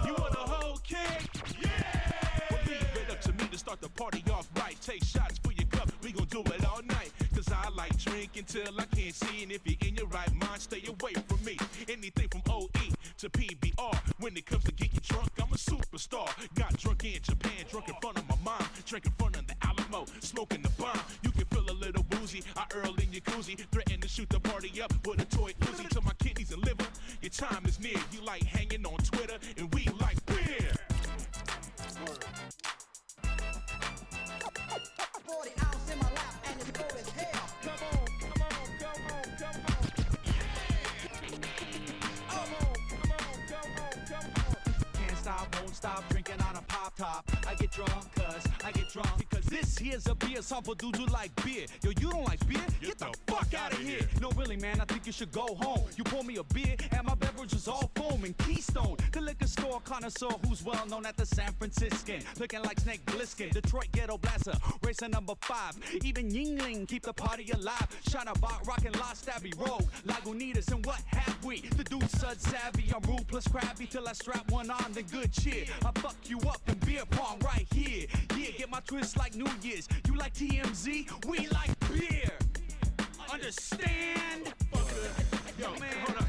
You want a whole keg? Yeah. Well, leave it up to me to start the party off right. Take shots for your cup. We gon' do it all night. Cause I like drinking till I can't see. And if you're in your right mind, stay away from me. Anything from O E to P B R. When it comes to get you drunk, I'm a superstar. Got drunk in Japan, drunk in front of my mom. Drank in front of the Alamo, smoking the bomb. You can feel a little woozy, I earl in Yakuza. Threaten to shoot the party up with a toy Uzi. To my kidneys and liver, your time is near. You like hanging on Twitter, and we like beer. Word. forty ounce in my lap, and it's cold as hell. Come on, come on, come on, come on. Yeah. Come on, come on, come on, come on. Can't stop, won't stop, drinking on a pop top. I get drunk, cuz I get drunk because this here's a beer song for dudes who like beer. Yo, you don't like beer? Get, get the, the fuck out of here. here. No, really, man, I think you should go home. You pour me a beer, and my beverage is all foam and Keystone. The liquor store connoisseur who's well known at the San Franciscan. Looking like Snake Bliskin, Detroit Ghetto Blaster, racer number five. Even Yingling keep the party alive. Shinabot rockin' Lost Abbey Road, Lagunitas, and what have we? The dude sud savvy, I'm rude plus crabby till I strap one on, then good cheer. I fuck you up in beer pong right here. Yeah, get my twist like New Year's. You like T M Z? We like beer. Understand? Yo, man, hold up.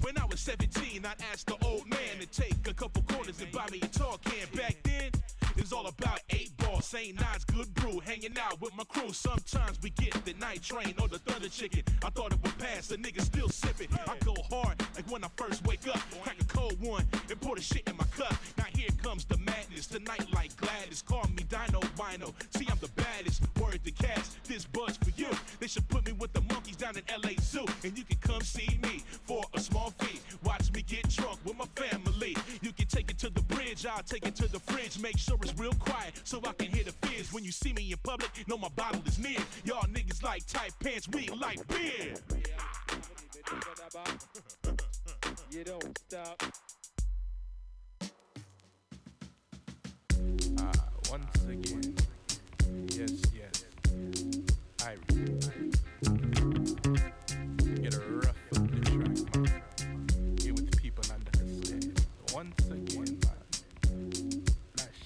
When I was seventeen, I asked the old man to take a couple corners and buy me a tall can. Back then, it's all about eight ball, Saint Nine's good brew, hanging out with my crew. Sometimes we get the night train or the thunder chicken. I thought it would pass, the niggas still sipping. I go hard like when I first wake up, crack a cold one and pour the shit in my cup. Now here comes the madness, tonight like Gladys. Call me Dino Wino, see I'm the baddest. Word to cash, this bud's for you. They should put me with the monkeys down in L A Zoo, and you can come see me for I'll take it to the fridge, make sure it's real quiet so I can hear the fizz. When you see me in public, know my bottle is near. Y'all niggas like tight pants, we like beer. You don't stop. Ah, once again. Yes, yes. I get a rough on the track, man. Here with people under the stairs. Once again, man. Flash.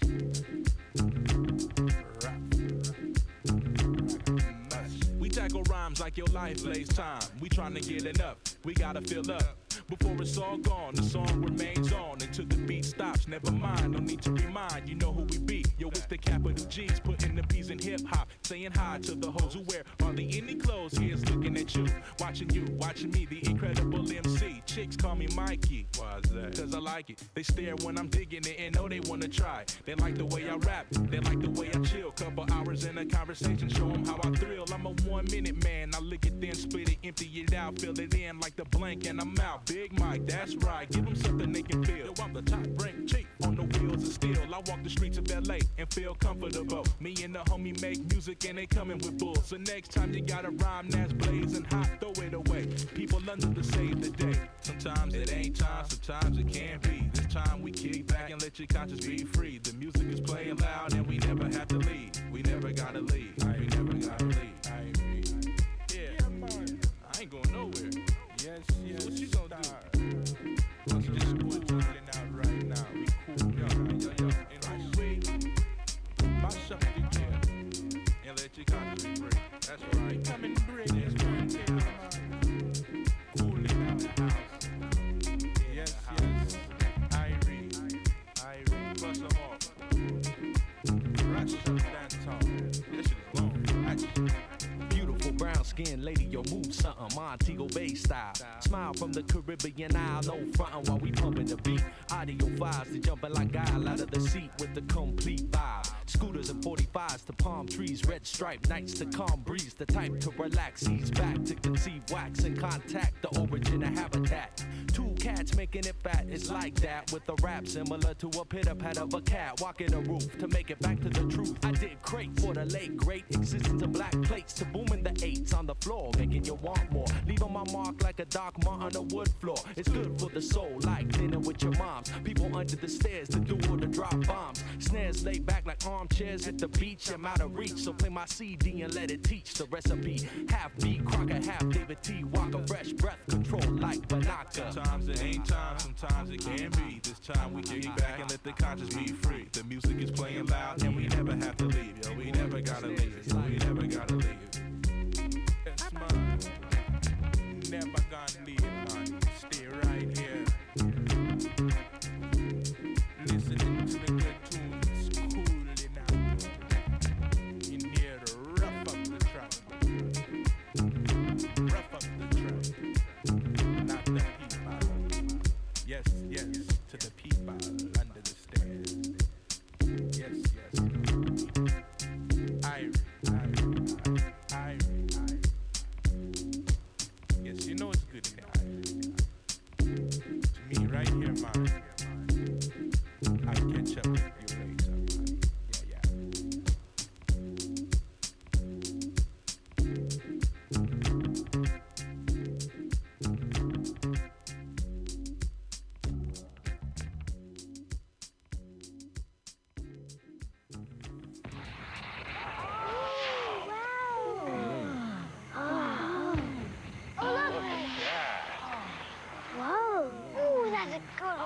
Rough. Flash. We tackle rhymes like your life lays time. We trying to get it up. We gotta fill up. Before it's all gone, the song remains on until the beat stops. Never mind, no need to remind, you know who we be. Yo, it's the capital G's, putting the P's in hip-hop. Saying hi to the hoes who wear hardly any clothes. Here's looking at you, watching you, watching me, the incredible M C. Chicks call me Mikey. Why is that? Cause I like it. They stare when I'm digging it and know they wanna try. They like the way I rap, they like the way I chill. Couple hours in a conversation, show them how I thrill. I'm a one-minute man, I lick it then, split it, empty it out, fill it in like the blank and I'm out. Big Mike, that's right, give them something they can feel. Yo, I'm the top rank chief on the wheels of steel. I walk the streets of L A and feel comfortable. Me and the homie make music and they coming with bulls. So next time you got a rhyme that's blazing hot, throw it away. People under the save the day. Sometimes it ain't time, sometimes it can't be. This time we kick back and let your conscience be free. The music is playing loud and we never have to leave. We never gotta leave, we never gotta leave. Yeah, I ain't going nowhere. Yes, yes, what you gon' do? Cause we just coolin' out right now. We cool, yo, yo, yo. And I wait, my shot you can, and let your conscience break. That's right. Come and bring this one to the house. Coolin' out the house. Yes, yes. I read, I read. Bust them off. Ratchet up that talk. This shit is long. Ratchet. Beautiful brown skin lady, yo, move something. Montego Bay style. Smile from the Caribbean Isle, no frontin' while we pumpin' the beat. Audio vibes to jumpin' like aisle out of the seat with the complete vibe. Scooters and forty-fives to palm trees, red stripe nights to calm breeze. The type to relax, ease back to conceive wax and contact the origin of habitat. Two cats making it fat, it's like that with a rap similar to a pitter pat of a cat walking a roof to make it back to the truth. I did crate for the late great existence of black plates to booming the eights on the floor, making you want more. Leaving my mark like a Doc Martin on a wood floor. It's good for the soul, like dinner with your moms. People under the stairs to do or to drop bombs. Snares laid back like armchairs at the beach. I'm out of reach, so play my C D and let it teach the recipe. Half beat Crocker, half David T. Walker. Fresh breath control like Banaka. Sometimes it ain't time, sometimes it can be. This time we kick back and let the conscience be free. The music is playing loud and we never have to leave. Yo, we never gotta leave. Yo, we never gotta leave. That's mine. Never gonna leave, man. Stay right here. Listening to the good tunes, cooling out. You near to rough up the track. Rough up the track. Not the people. Yes, yes, to the people under the stairs. Yes, yes. I, I, I, I, I. Yes, you know it's good in the eye. To me, right here, man. I'll catch up with you later, man. Yeah, yeah. Oh, wow. Oh. Oh, look! Whoa! Ooh, that's a good one.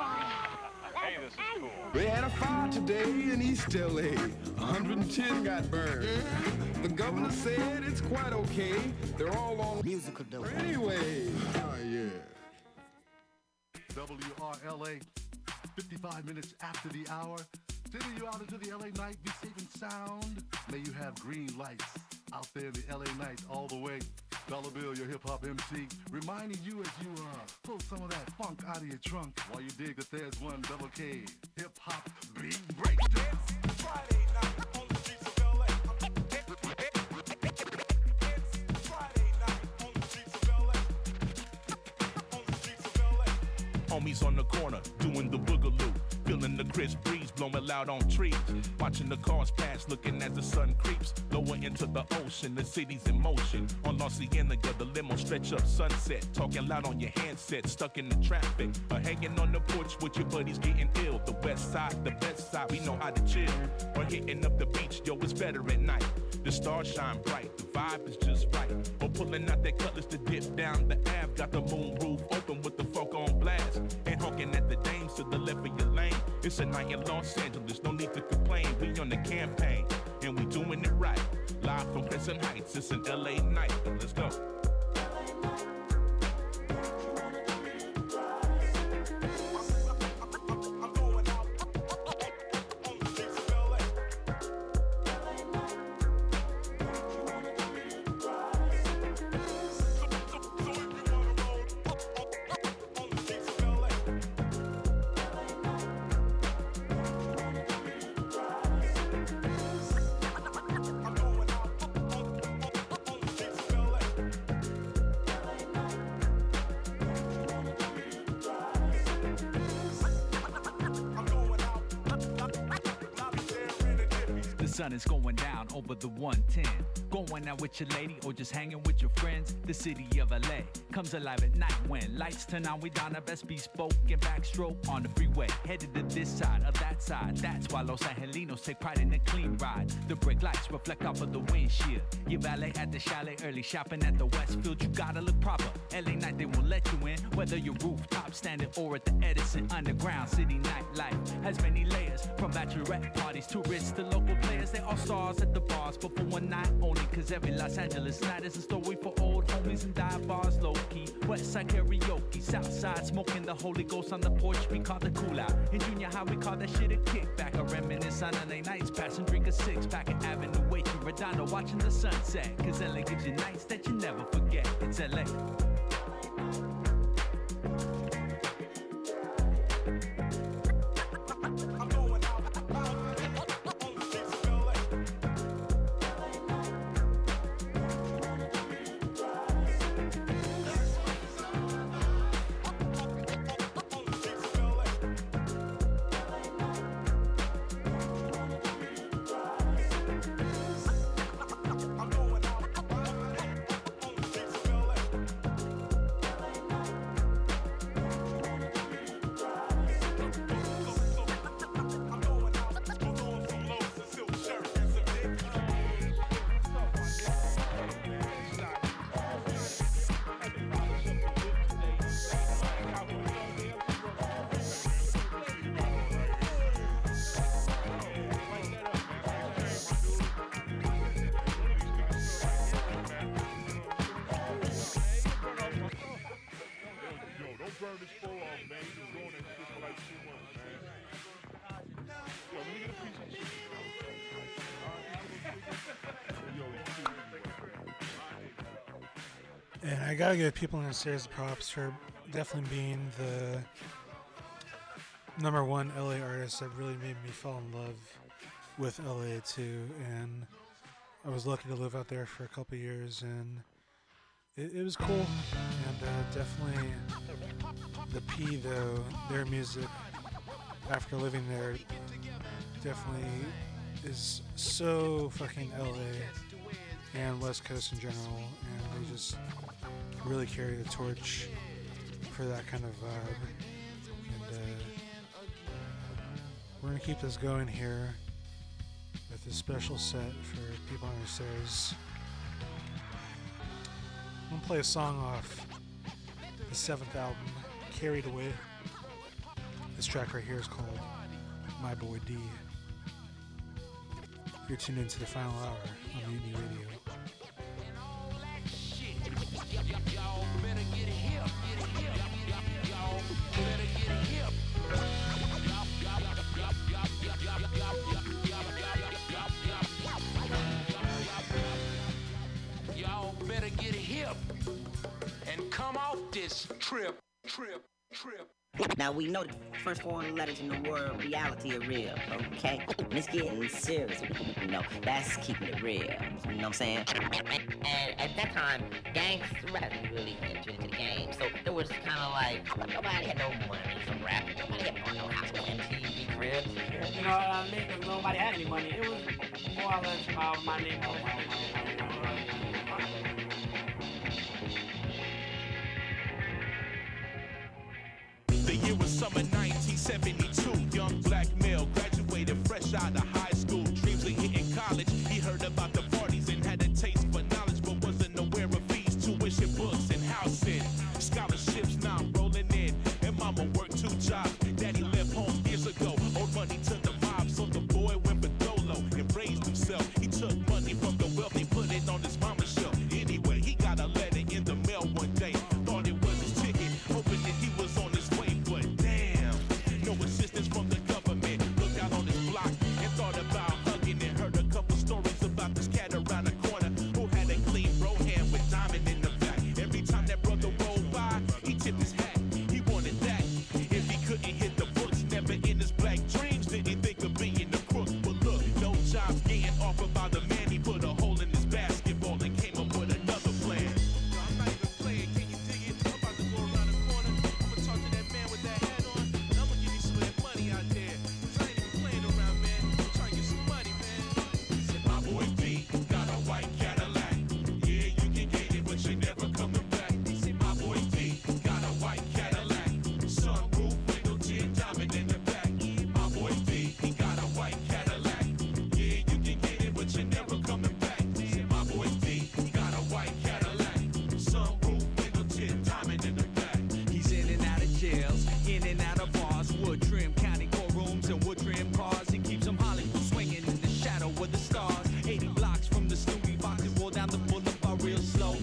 That's hey, this is cool. We had a fire today in East L A. one hundred ten got burned. Mm-hmm. The governor said it's quite okay. They're all on musical dope. Anyway. Oh, yeah. W R L A, fifty-five minutes after the hour. Sending you out into the L A night. Be safe and sound. May you have green lights out there in the L A night all the way. Dollar Bill, your hip-hop M C, reminding you as you uh, pull some of that funk out of your trunk while you dig that there's one Double K hip-hop big breakdown. Friday night on the streets of L A. Friday night on the streets of L A. On the streets of L A. Homies on the corner, doing the boogaloo. Feeling the crisp breeze, blowing loud on trees. Watching the cars pass, looking as the sun creeps. Lower into the ocean, the city's in motion. On La Cienega, the limo stretch up Sunset. Talking loud on your handset, stuck in the traffic. Or hanging on the porch with your buddies getting ill. The west side, the best side, we know how to chill. Or hitting up the beach, yo, it's better at night. The stars shine bright, the vibe is just right. Or pulling out that cutlass to dip down the Ave. Got the moon roof open with the funk on blast. And honking at the dames to the left of your lane. It's a night in Los Angeles, no need to complain. We on the campaign, and we doing it right. Live from Crescent Heights, it's an L A night. Let's go. Sun is going down over the one ten. Going out with your lady or just hanging with your friends. The city of L A comes alive at night when lights turn on. We down our best bespoke and backstroke on the freeway. Headed to this side or that side. That's why Los Angelinos take pride in a clean ride. The brake lights reflect off of the windshield. Your valet at the chalet, early shopping at the Westfield. You gotta look proper. L A night, they won't let you in. Whether you're rooftop standing or at the Edison Underground. City nightlife has many layers. From bachelorette parties, tourists to local players. They all stars at the bars, but for one night only. Cause every Los Angeles night is a story for old homies and dive bars, low-key. Westside karaoke, Southside smoking the Holy Ghost on the porch. We call the cool out. In junior high, we call that shit a kickback. I reminisce on L A nights, pass and drink a six-pack. At Avenue Wait, you Redondo watching the sunset. Cause L A gives you nights that you never forget. It's L A. And I gotta give People Under the Stairs props for definitely being the number one L A artist that really made me fall in love with L A too. And I was lucky to live out there for a couple of years, and it, it was cool. And uh, definitely the P though, their music after living there definitely is so fucking L A and West Coast in general, and they just really carry the torch for that kind of vibe. And uh, we're gonna keep this going here with a special set for People Under the Stairs. I'm gonna play a song off the seventh album, Carried Away. This track right here is called My Boy D. You're tuned into the final hour on Mutiny Radio. And all that shit. Y'all better get hip. Get hip. Y'all better get hip. Y'all better get hip. And come off this trip. Trip. Trip. Now, we know the first four letters in the word reality are real, okay? It's getting serious, you know. That's keeping it real, you know what I'm saying? And at that time, gangsters hadn't really entered into the game, so there was kind of like, nobody had no money from rapping, nobody had no house, no M T V cribs. You know what I mean? Because nobody had any money. It was more or less about my neighborhood. The year was summer nineteen seventy-two, young black male graduated fresh out of high school. Dreams of hitting college, he heard about the parties and had a taste for knowledge, but wasn't aware of fees, tuition, books, and housing. Scholarships now rolling in, and mama worked two jobs. Daddy left home years ago, old money took the vibe, so the boy went Badolo and raised himself. He took money from the wealthy, put it on his mama's shelf. Anyway, he got a letter in the mail one day, thought it was his ticket, hoping that he was on his way. From the government, looked out on his block and thought about hugging and heard a couple stories about this cat around the corner who had a clean Rohan with diamond in the back. Every time that brother rolled by, he tipped his hat. He wanted that. If he couldn't hit the books, never in his black dreams did he think of being a crook. But look, no jobs getting offered by the man. He put a hole in his basketball and came up with another plan. I'm not even playing. Can you dig it? I'm about to go around the corner. I'm gonna talk to that man with that hat on. Out there, cause I ain't even playing around, man. I'm trying to get some money, man. Said my boy D got a white Cadillac. Yeah, you can get it, but you're never coming back. Said my boy D got a white Cadillac. Sunroof, window tint, diamond in the back. My boy D, he got a white Cadillac. Yeah, you can get it, but you're never coming back. Said my boy D got a white Cadillac. Sunroof, window tint, diamond in the back. He's in and out of jails, in and out of bars, wood trim. And wood trim cars, it keeps them Hollywood swinging in the shadow of the stars. eighty blocks from the Stewie box, it roll down the boulevard real slow.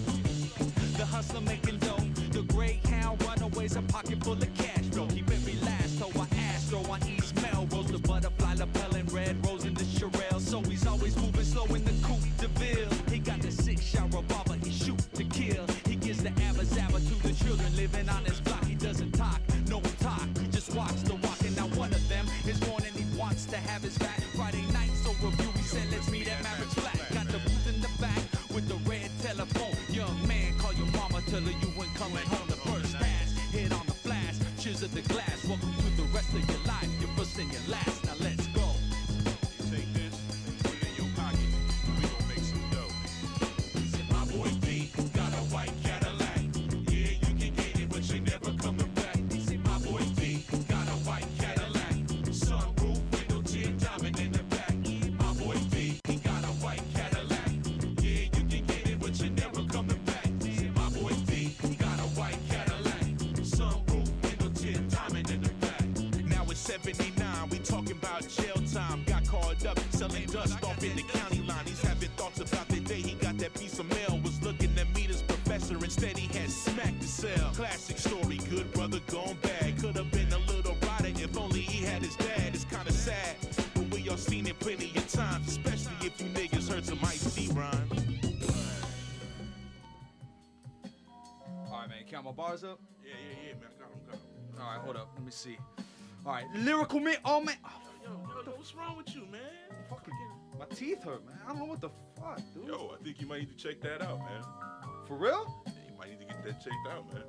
The hustler making dough, the Greyhound runaways, a pocket full of cash flow. Keep every last hoe I astro on East Melrose, the butterfly lapel and red rose in the Shirelle. So he's always moving slow in the coupe de ville. He got the six-shot revolver, he shoot to kill. He gives the abba zabba to the children living on his block. He doesn't talk, no talk, he just walks the walk. And now one of them is born and he wants to have his back. Friday night, so review, he said, let's meet at Marriage Flat. Got the booth in the back with the red telephone. Young man, call your mama, tell her you ain't coming home. The first pass, hit on the flash, cheers at the glass. Welcome to the rest of your life, your first and your last. Now let's go. You take this, put it in your pocket, we gon' make some dough. He said, my boy D got a white Cadillac. Yeah, you can get it, but you never coming back. He said, my boy D got a white Cadillac. seventy-nine, we talking about jail time. Got called up, selling dust off in the county line. He's having thoughts about the day he got that piece of mail. Was looking to meet his professor, instead he had smacked his cell. Classic story, good brother gone bad. Could have been a little rider if only he had his dad. It's kind of sad, but we all seen it plenty of times, especially if you niggas heard some Ice-T rhyme. All right, man, count my bars up? Yeah, yeah, yeah, man, I got them, got them. All right, hold up, let me see. All right, lyrical man, oh man. Oh, yo, yo, yo, what's wrong with you, man? Fucking, my teeth hurt, man. I don't know what the fuck, dude. Yo, I think you might need to check that out, man. For real? Yeah, you might need to get that checked out, man.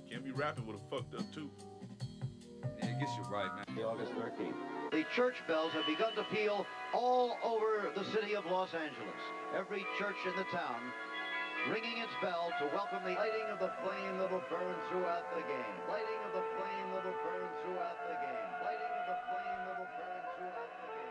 You can't be rapping with a fucked up tooth. Yeah, I guess you're right, man. August thirteenth. The church bells have begun to peal all over the city of Los Angeles. Every church in the town ringing its bell to welcome the lighting of the flame that will burn throughout the game. Lighting of the flame that will burn throughout the game. Lighting of the flame that will burn throughout the game.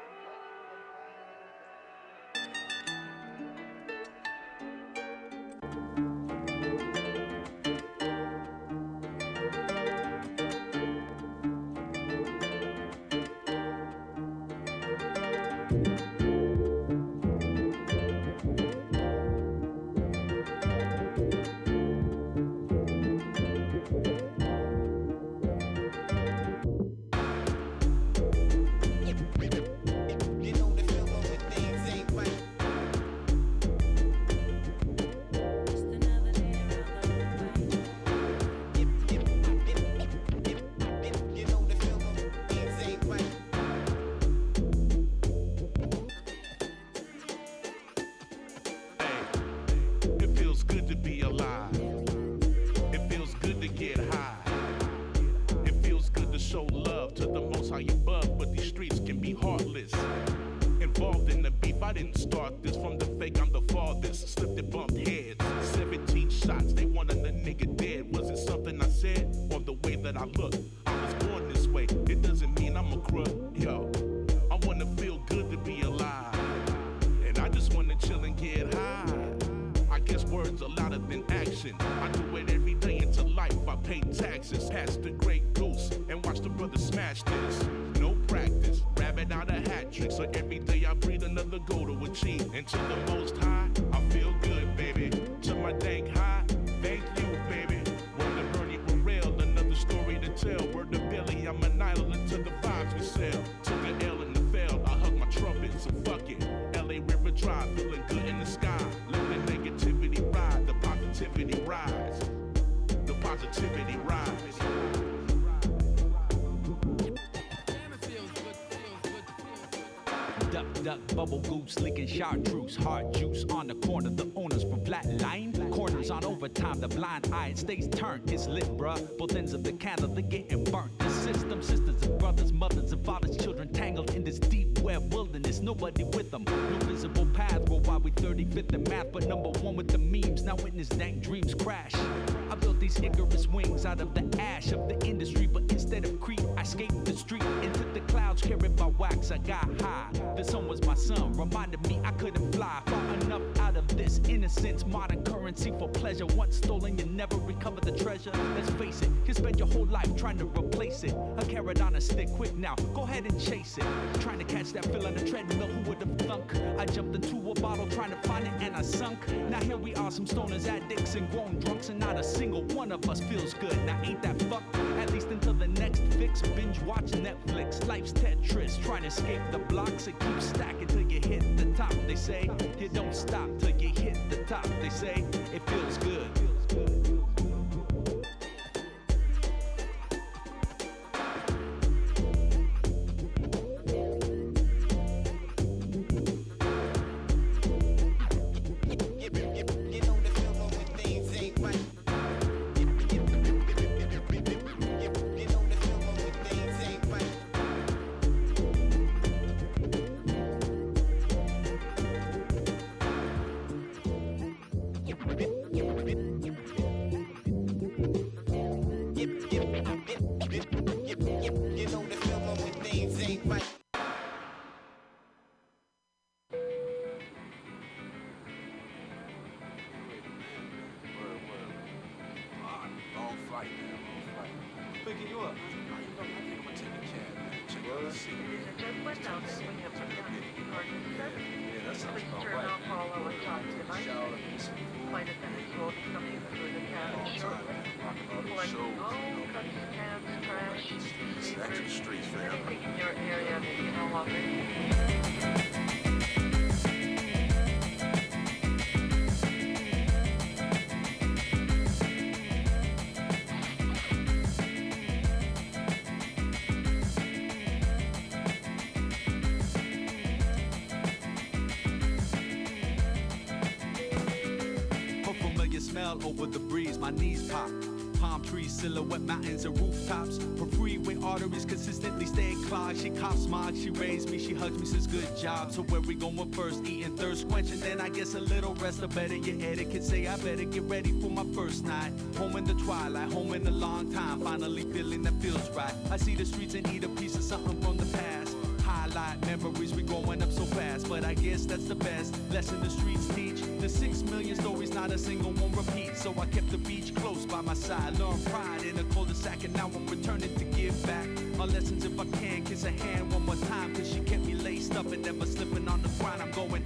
knows how you bug, but these streets can be heartless. Involved in the beef, I didn't start this. From the fake, I'm the farthest. Slipped and bumped heads. seventeen shots, they wanted the nigga dead. Was it something I said? Or the way that I look? I was born this way, it doesn't mean I'm a crook. Yo, I wanna feel good to be alive. And I just wanna chill and get high. I guess words are louder than action. I do it every day until life. I pay taxes, pass the great goose, and watch the brother smash this. No practice, rabbit out a hat trick. So every day I breathe another goal to achieve. And to the most high, I feel good, baby. To my dank high, thank you, baby. Word to Bernie Burrell, another story to tell. Word to Billy, I'm an idol until the vibes we sell. To the L and the fail, I hug my trumpet, so fuck it. L A River Drive, feeling good in the sky. Let the negativity ride, the positivity rise. The positivity rise. Duck, duck, bubble goose, licking chartreuse, hard juice on the corner, the owners for flat line. Corners on overtime, the blind eye, it stays turned, it's lit, bruh. Both ends of the candle, they're getting burnt. The system, sisters and brothers, mothers and fathers, children tangled in this deep web wilderness, nobody with them. No visible path, well, why we thirty-fifth in math, but number one with the memes, now witness dank dreams crash. I built these Icarus wings out of the ash of the industry, but instead of creep, I escaped the street into the clouds, carried by wax, I got high. The sun was my sun, reminded me I couldn't fly far enough out of this innocence. Modern currency for pleasure, once stolen, you never recover the treasure. Let's face it, you spent your whole life trying to replace it. A carrot on a stick, quick now, go ahead and chase it. Trying to catch that fill on the treadmill, who would've thunk? I jumped into a bottle trying to find it and I sunk. Now here we are, some stoners, addicts and grown drunks, and not a single one of us feels good. Now ain't that fucked? At least until the next fix, binge watch Netflix. Life's Tetris, trying to escape the blocks and keep stacking till you hit the top, they say. You don't stop till you hit the top, they say. It feels good. Over the breeze, my knees pop. Palm trees, silhouette mountains and rooftops. Her freeway arteries consistently stay clogged. She cops mine, she raised me, she hugs me, says good job. So where we going first? Eating thirst quench, and then I guess a little rest. I better your etiquette say I better get ready for my first night. Home in the twilight, home in a long time. Finally feeling that feels right. I see the streets and eat a piece of something from the past. Highlight memories, we growing up so fast. But I guess that's the best lesson the streets teach. The six million stories, not a single one repeats. So I kept the beach close by my side. Learned pride in a cul-de-sac, and now I'm returning to give back my lessons if I can. Kiss her hand one more time, cause she kept me laced up and never slipping on the grind. I'm going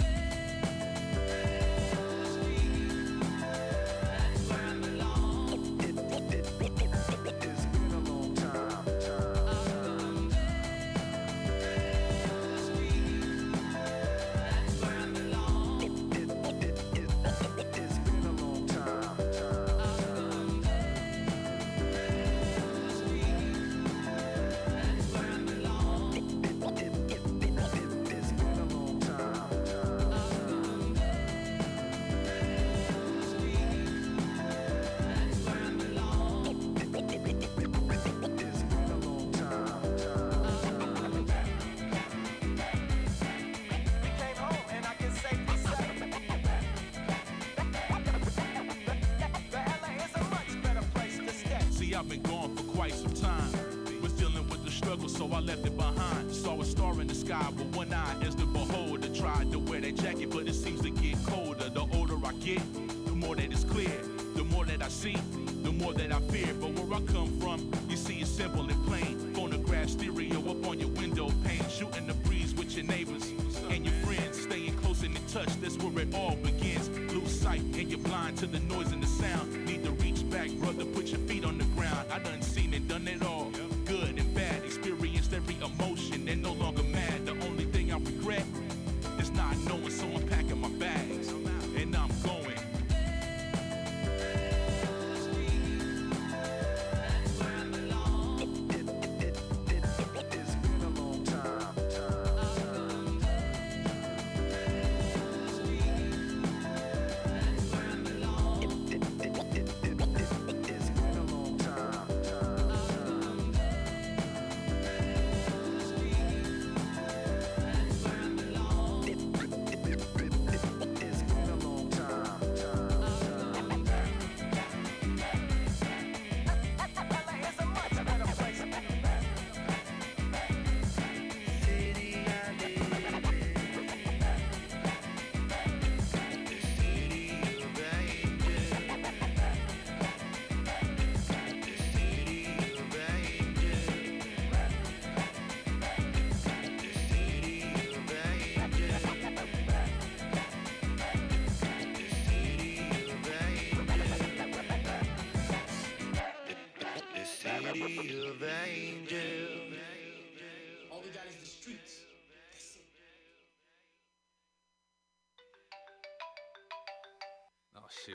so I left it behind. Saw a star in the sky with one eye as the beholder. Tried to wear that jacket, but it seems to get colder. The older I get, the more that it's clear. The more that I see, the more that I fear. But where I come from, you see it's simple and plain. Phonograph stereo up on your window pane. Shooting the breeze with your neighbors and your friends. Staying close and in touch, that's where it all begins. Lose sight and you're blind to the noise and the sound. Need to reach back, brother, put your feet on the ground. I done seen and done it all, good and bad. Experienced every emotion and no longer mad. The only thing I regret is not knowing, so I'm packing my bags and I'm going.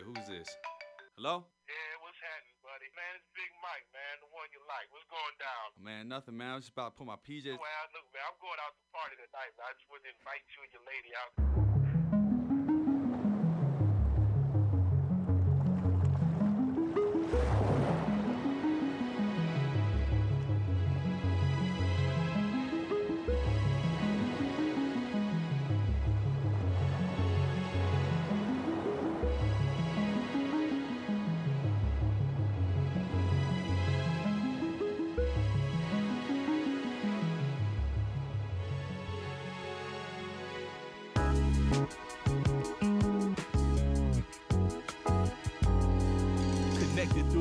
Who's this? Hello? Yeah, what's happening, buddy? Man, it's Big Mike, man, the one you like. What's going down? Man, nothing, man. I was just about to put my P Js. Well, look, man, I'm going out to party tonight, man. I just wanted to invite you and your lady out.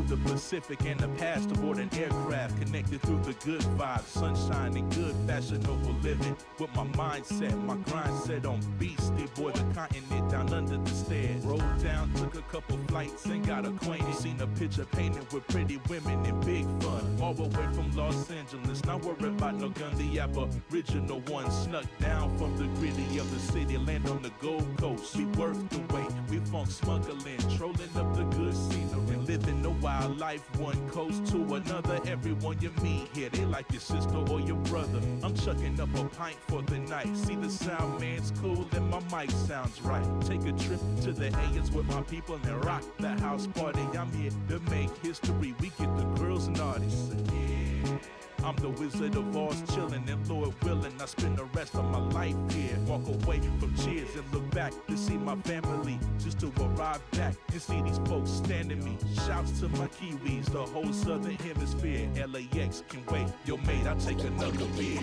The Pacific and the past aboard an aircraft, connected through the good vibes, sunshine and good fashion over living. With my mindset, my grind set on beastie boy, the continent down under the stairs. Rolled down, took a couple flights and got acquainted. Seen a picture painted with pretty women and big fun. All the way from Los Angeles, not worried about no gun. The aboriginal one snuck down from the gritty of the city, land on the Gold Coast. We worth the wait, we funk smuggling, trolling up the good scenery, living the wild. Our life, one coast to another. Everyone you meet here, they like your sister or your brother. I'm chucking up a pint for the night. See the sound man's cool and my mic sounds right. Take a trip to the A Ns with my people and rock the house party. I'm here to make history. We get the girls naughty. Yeah. I'm the Wizard of Oz, chillin', and Lord willing, I spend the rest of my life here. Walk away from cheers and look back to see my family, just to arrive back and see these folks standing me. Shouts to my Kiwis, the whole southern hemisphere. L A X can wait, yo mate, I'll take another beer.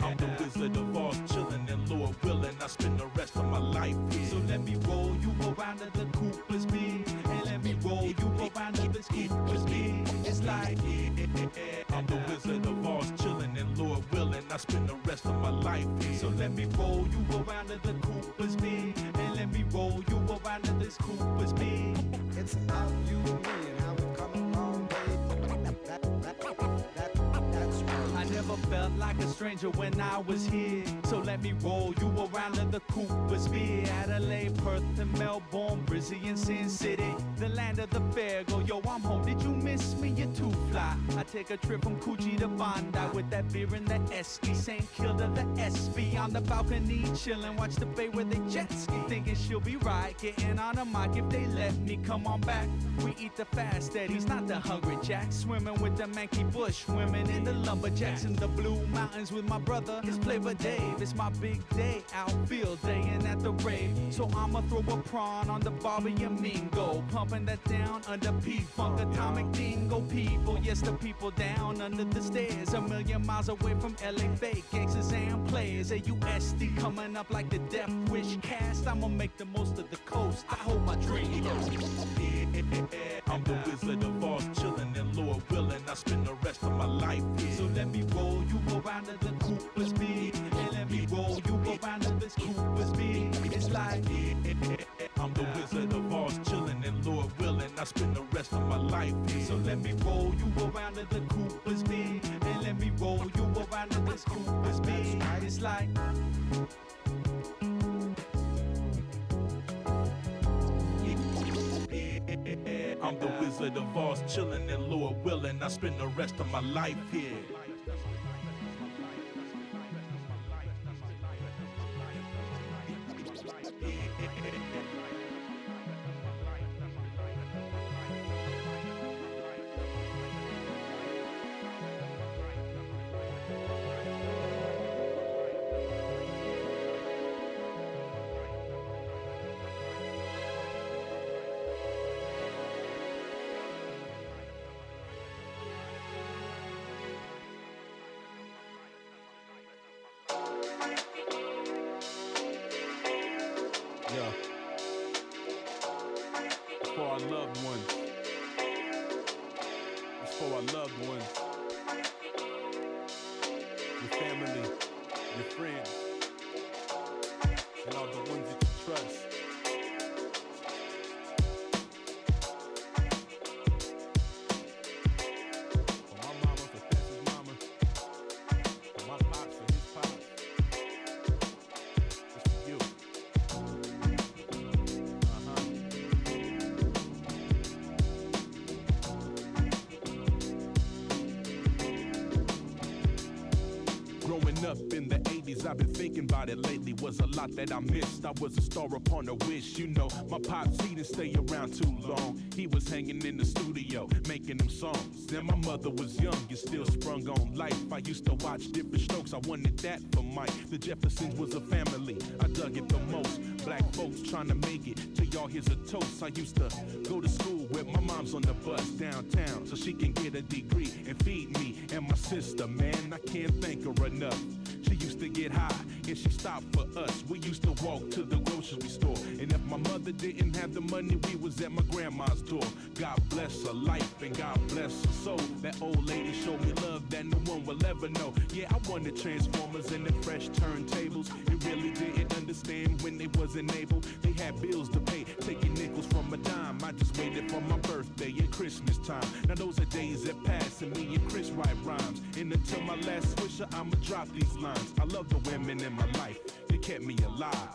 I'm the Wizard of Oz, chillin', and Lord willing, I spend the rest of my life here. So let me roll you around to the Cooper's Bean, and let me roll you around to the Cooper's Bean. It's like, I'm the Wizard of Oz, chillin' and Lord willing, I spend the rest of my life here. So let me roll you around to the Cooper's Bean, and let me roll you around to this Cooper's Bean. It's about you and me and how we come along, babe. That, that, that, that, that's right. I never felt like a stranger when I was here. So let me roll you around to the Cooper's Bean. Adelaide, Perth, and Melbourne, Brizzy, and Sin City, the land of the fair. Go, yo, I'm home. Did you miss me? You're too fly. I take a trip from Coogee to Bondi with that beer in the S V. Saint Kilda, the S V. On the balcony, chillin', watch the bay where they jet ski. Thinking she'll be right, getting on a mic if they let me. Come on back. We eat the fast Eddie's, not the Hungry Jack. Swimming with the Mankey Bush women in the lumberjacks and the blue. Blue Mountains with my brother, it's Flavor Dave. It's my big day out, field day and at the rave. So I'ma throw a prawn on the Bobby and Mingo, pumping that down under P-Funk, Atomic Dingo. People, yes, the people down under the stairs, a million miles away from L A fake gangsters and players. A U S D coming up like the Death Wish cast. I'ma make the most of the coast, I hold my dream. I'm the Wizard of Oz, chillin' and Lord willin', I spend the rest of my life here. So let me roll you around to the Cooper speed, and let me roll you around to this Cooper speed. It's like I'm the Wizard of Oz, chillin' and Lord willin', I spend the rest of my life here. So let me roll you around to the Cooper speed, and let me roll you around to this Cooper speed. It's like I'm the Wizard of Oz, chillin' and Lord willin', I spend the rest of my life here. I've been thinking about it lately, was a lot that I missed. I was a star upon a wish, you know. My pops, he didn't stay around too long. He was hanging in the studio, making them songs. Then my mother was young, you still sprung on life. I used to watch Different Strokes, I wanted that for Mike. The Jeffersons was a family, I dug it the most. Black folks trying to make it, to y'all here's a toast. I used to go to school with my mom's on the bus downtown, so she can get a degree and feed me and my sister, man. I can't thank her enough. She used to get high, and she stopped for us. We used to walk to the grocery store, and if my mother didn't have the money, we was at my grandma's door. God bless her life, and God bless her soul. That old lady showed me love that no one will ever know. Yeah, I wanted Transformers and the fresh turntables. It really didn't understand when they wasn't able. They had bills to pay, taking nickels from a dime. I just waited for my birthday and Christmas time. Now those are days that pass, and me and Chris write rhymes. And until my last swisher, I'ma drop these lines. I love the women in my life, they kept me alive.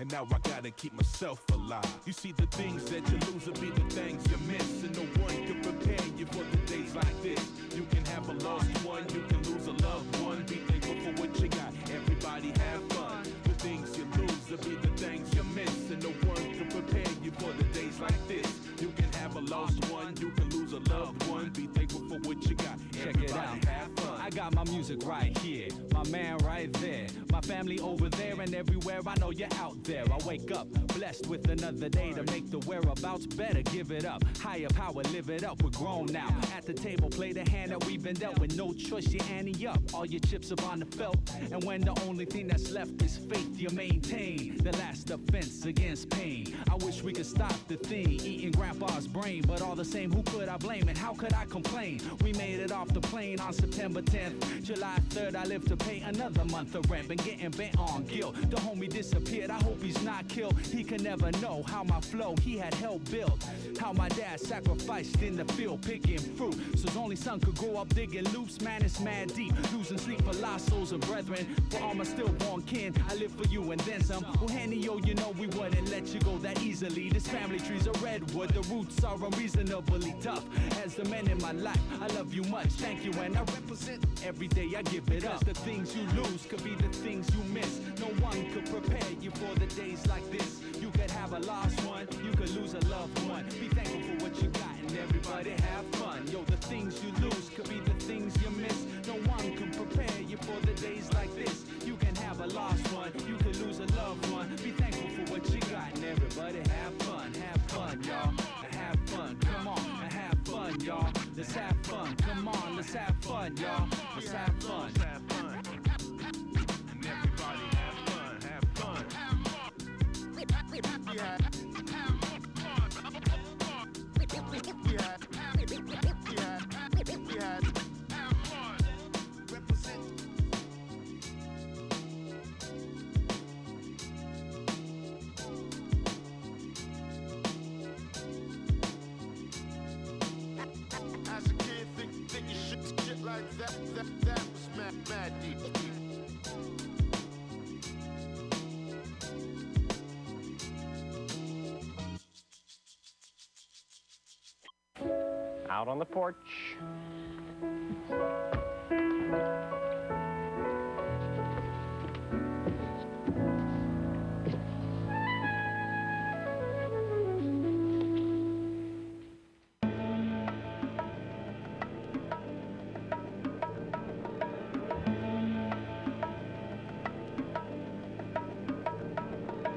And now I gotta keep myself alive. You see, the things that you lose will be the things you miss. And no one can prepare you for the days like this. You can have a lost one, you can lose a loved one. Be thankful for what you got, everybody have fun. The things you lose will be the things you miss. And no one can prepare you for the days like this. You can have a lost one, you can lose a loved one. Be thankful for what you got, everybody check it out. Have fun. I got my music right here, my man right there, my family over there, and everywhere I know you're out there. I wake up blessed with another day to make the whereabouts better. Give it up, higher power, live it up. We're grown now. At the table, play the hand that we've been dealt with. No choice, you ante up. All your chips are on the felt, and when the only thing that's left is faith, you maintain the last offense against pain. I wish we could stop the thing eating grandpa's brain, but all the same, who could I blame and how could I complain? We made it off the plane on September tenth, July third. I live to pay another month of rent. Been getting bent on guilt. The homie disappeared. I hope he's not killed. He can never know how my flow he had helped build, how my dad sacrificed in the field picking fruit so his only son could grow up digging loops. Man, it's mad deep, losing sleep for lost souls and brethren. For all my stillborn kin, I live for you and then some. Well, Henny, yo, you know we wouldn't let you go that easily. This family tree's a redwood, the roots are unreasonably tough. As the men in my life, I love you much, thank you, and I represent every day I give it up. The things you lose could be the things you miss. No one could prepare you for the days like this. You could have a lost one, you could lose a loved one. Be thankful for what you got and everybody have fun. Yo, the things you lose could be the things you miss. No one can prepare you fun, y'all. Let's have fun. Let's have fun. And everybody have fun, have fun. Have fun. Yeah. Have fun. Yeah. Yeah. Yeah. Have fun. Represent. As a kid, think, think you shit, shit like that, that, that was mad, mad deep. Out on the porch.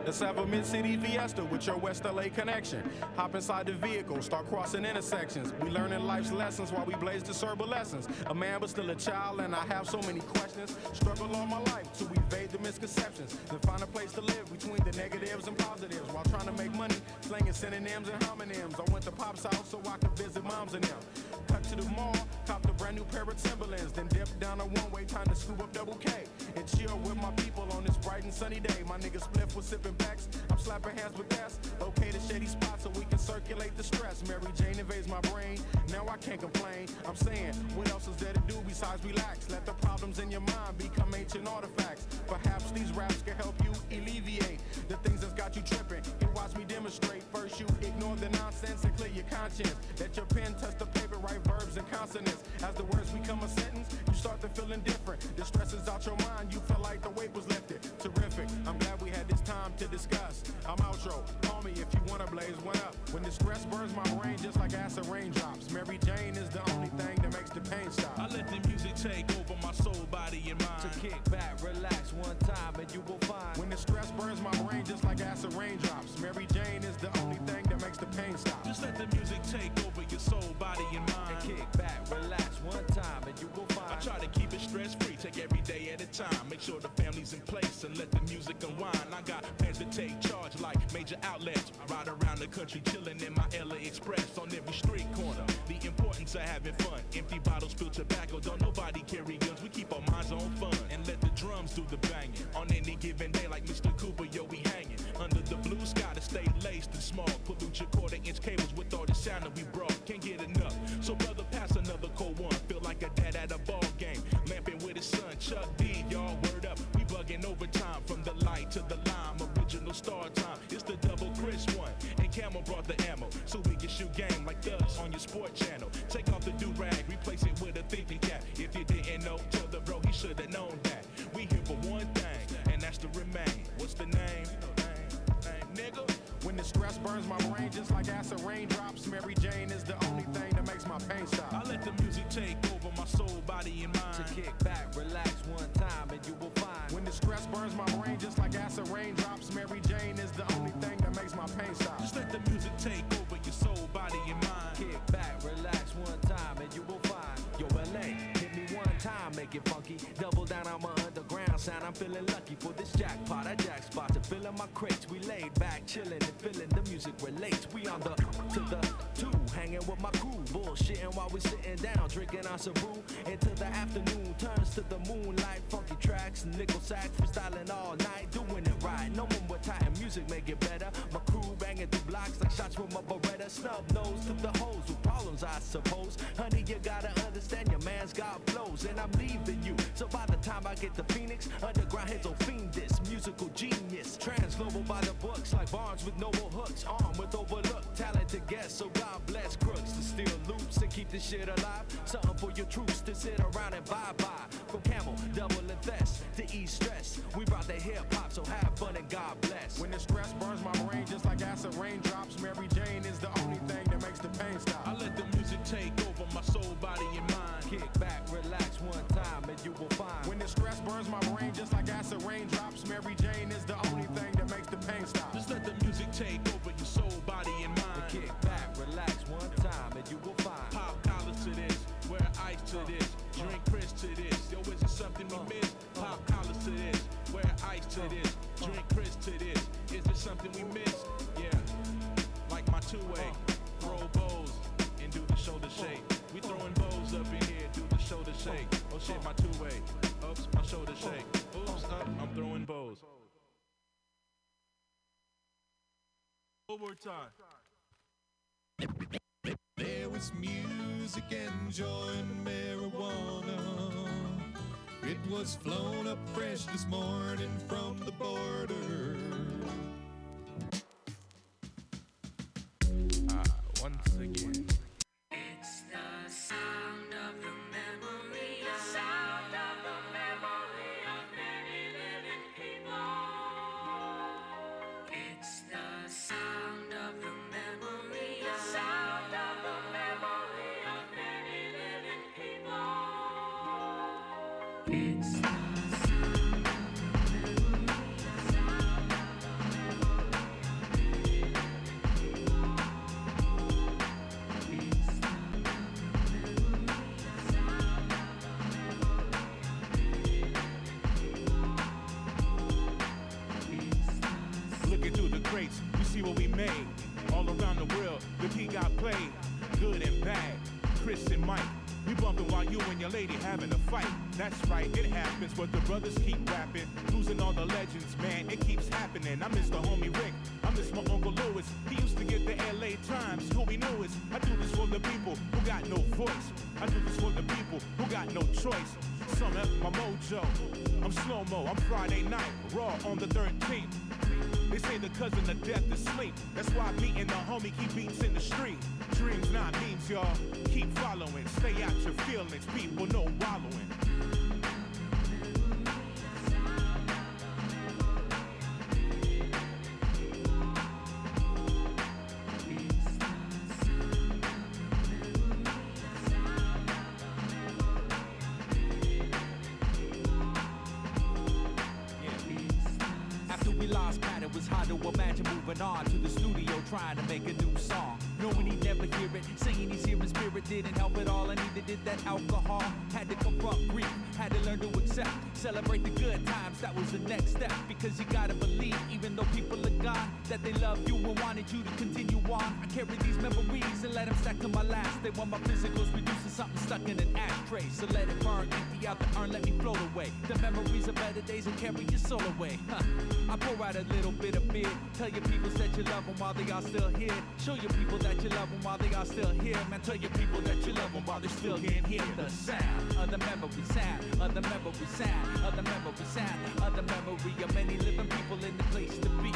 Let's have a mid-city fiesta with your West L A connection. Hop inside the vehicle, start crossing intersections. We learning life's lessons while we blaze the cerebral lessons. A man but still a child and I have so many questions. Struggle all my life to evade the misconceptions. Then find a place to live between the negatives and positives. While trying to make money, slinging synonyms and homonyms. I went to Pop's house so I could visit moms and them. Cut to the mall, copped a brand new pair of Timberlands. Then dipped down a one-way, time to scoop up Double K. And chill with my people on this bright and sunny day. My niggas spliff was sipping Bex. I'm slapping hands with gas. Locate a shady spot so we can circulate the stress. Mary Jane invades my brain. Now I can't complain. I'm saying, what else is there to do besides relax? Let the problems in your mind become ancient artifacts. Perhaps these raps can help you alleviate the things that's got you tripping. And watch me demonstrate. First you ignore the nonsense and clear your conscience. Let your pen touch the paper, write verbs and consonants. As the words become a sentence, you start to feel indifferent. The stress is out your mind. You feel like the weight was lifted. Terrific. I'm glad we had this time to discuss. I'm outro. Call me if you wanna blaze one up. When the stress burns my brain just like acid raindrops. Mary Jane is the only thing that makes the pain stop. I let the music take over my soul, body, and mind. To kick back, relax one time, and you will find. When the stress burns my brain just like acid raindrops. Mary Jane is the only thing that makes the pain stop. Just let the music take over your soul, body, and mind. And kick back, relax one time, and you will find. I try to keep it stress-free, take every day at a time. Make sure the family's in place and let the music unwind. I got plans to take charge like major outlets. I ride around the country chilling in my L A Express on every street corner. The importance of having fun. Empty bottles, spilled tobacco. Don't nobody carry guns. We keep our minds on fun and let the drums do the banging. On any given day like Mister Cooper, yo, we hanging. Under the blue sky to stay laced and small. Pollute your quarter-inch cables with all the sound that we brought. Can't get enough. So brother, pass another cold one. Feel like a dad at a ball game. Lamping with his son, Chuck D, y'all word up. We bugging overtime from the light to the lime. Original star time. It's the double crisp one. And Camel brought the ammo. So we can shoot game like thugs on your sport channel. Take off the do-rag, replace it with a thinking cap. If you didn't know, tell the bro he should have known that. We here for one thing, and that's to remain. What's the name? Nigga. When the stress burns my brain just like acid raindrops, Mary Jane is the only thing that makes my pain stop. I let the music take over my soul, body, and mind. To kick back, relax one time, and you will find. When the stress burns my brain just like acid raindrops, Mary Jane is the only thing that makes my pain stop. Just let the music take over your soul, body, and mind. Kick back, relax one time, and you will find. Yo, L A, hit me one time, make it funky. Double down on my underground sound. I'm feeling lucky for this jackpot. I jack spot to fill in my crates. We laid back, chilling. Feeling the music relates. We on the to the two, hanging with my crew, bullshitting while we sitting down, drinking our brew until the afternoon turns to the moonlight. Funky tracks, nickel sacks, freestyling all night, doing it right. No one with tight music make it better. My crew banging through blocks like shots with my Beretta. Snub nose to the hose with problems, I suppose. Honey, you gotta understand your man's got blows, and I'm leaving you. So by the time I get to Phoenix, underground heads will fiend this musical genius. Transglobal by the books like Barnes with noble hooks, armed with overlooked talented guests. So God bless crooks to steal loops and keep this shit alive. Something for your troops to sit around and bye-bye. From Camel, Double and Vest to ease stress, we brought the hip-hop, so have fun and God bless. When the stress burns my brain just like acid raindrops, Mary Jane is the only thing that makes the pain stop. I let the music take over my soul, body, and mind. Kick back, relax one time, and you will find. When the stress burns my brain just like acid raindrops, Mary Jane is the only thing that makes the pain stop. Just let the music take over your soul, body, and mind. Kick back, relax one time, and you will find. Pop collars to this, wear ice to this, drink something we missed. Yeah, like my two-way, throw bows and do the shoulder shake. We throwing bows up in here, do the shoulder shake. Oh shit, my two-way, oops, my shoulder shake. Oops, up, I'm throwing bows. One more time. There was music and joy and marijuana. It was flown up fresh this morning from the border. Ah, once again. It's the sound of the memory, the sound of the memory of many living people. It's the sound of the memory, the sound of the memory of many living people. It's what we made all around the world. The key got played good and bad. Chris and Mike, we bumping while you and your lady having a fight. That's right, it happens, but the brothers keep rapping, losing all the legends, man. It keeps happening. I miss the homie Rick, I miss my uncle Lewis. He used to get the L A Times, who we knew is. I do this for the people who got no voice. I do this for the people who got no choice. Some F my mojo, I'm slow mo. I'm Friday night raw on the thirteenth. They say the cousin of death is sleep. That's why me and the homie keep beats in the street. Dreams not memes, y'all. Keep following. Stay out your feelings. People no wallowing. On to the studio trying to make a new song, knowing he'd never hear it, saying he's here in spirit, didn't help at all, and neither did that alcohol. Had to confront grief, had to learn to accept, celebrate the good times, that was the next step, because you gotta believe, even though people are gone, that they love you and wanted you to continue on. I carry these memories and let them stack to my last. They want my physicals reduced to something stuck in an ashtray, so let it burn, empty out the urn, let me float away, the memories of better days and carry your soul away. Huh. I pour out a little bit of beer, tell your people that you love them while they are still here. Show your people that you love them while they are still here. Man, tell your people that you love them while they're still here. Hear the sound of the memory, sound of the memory, sound of the memory, sound of the memory of many living people in the place to be.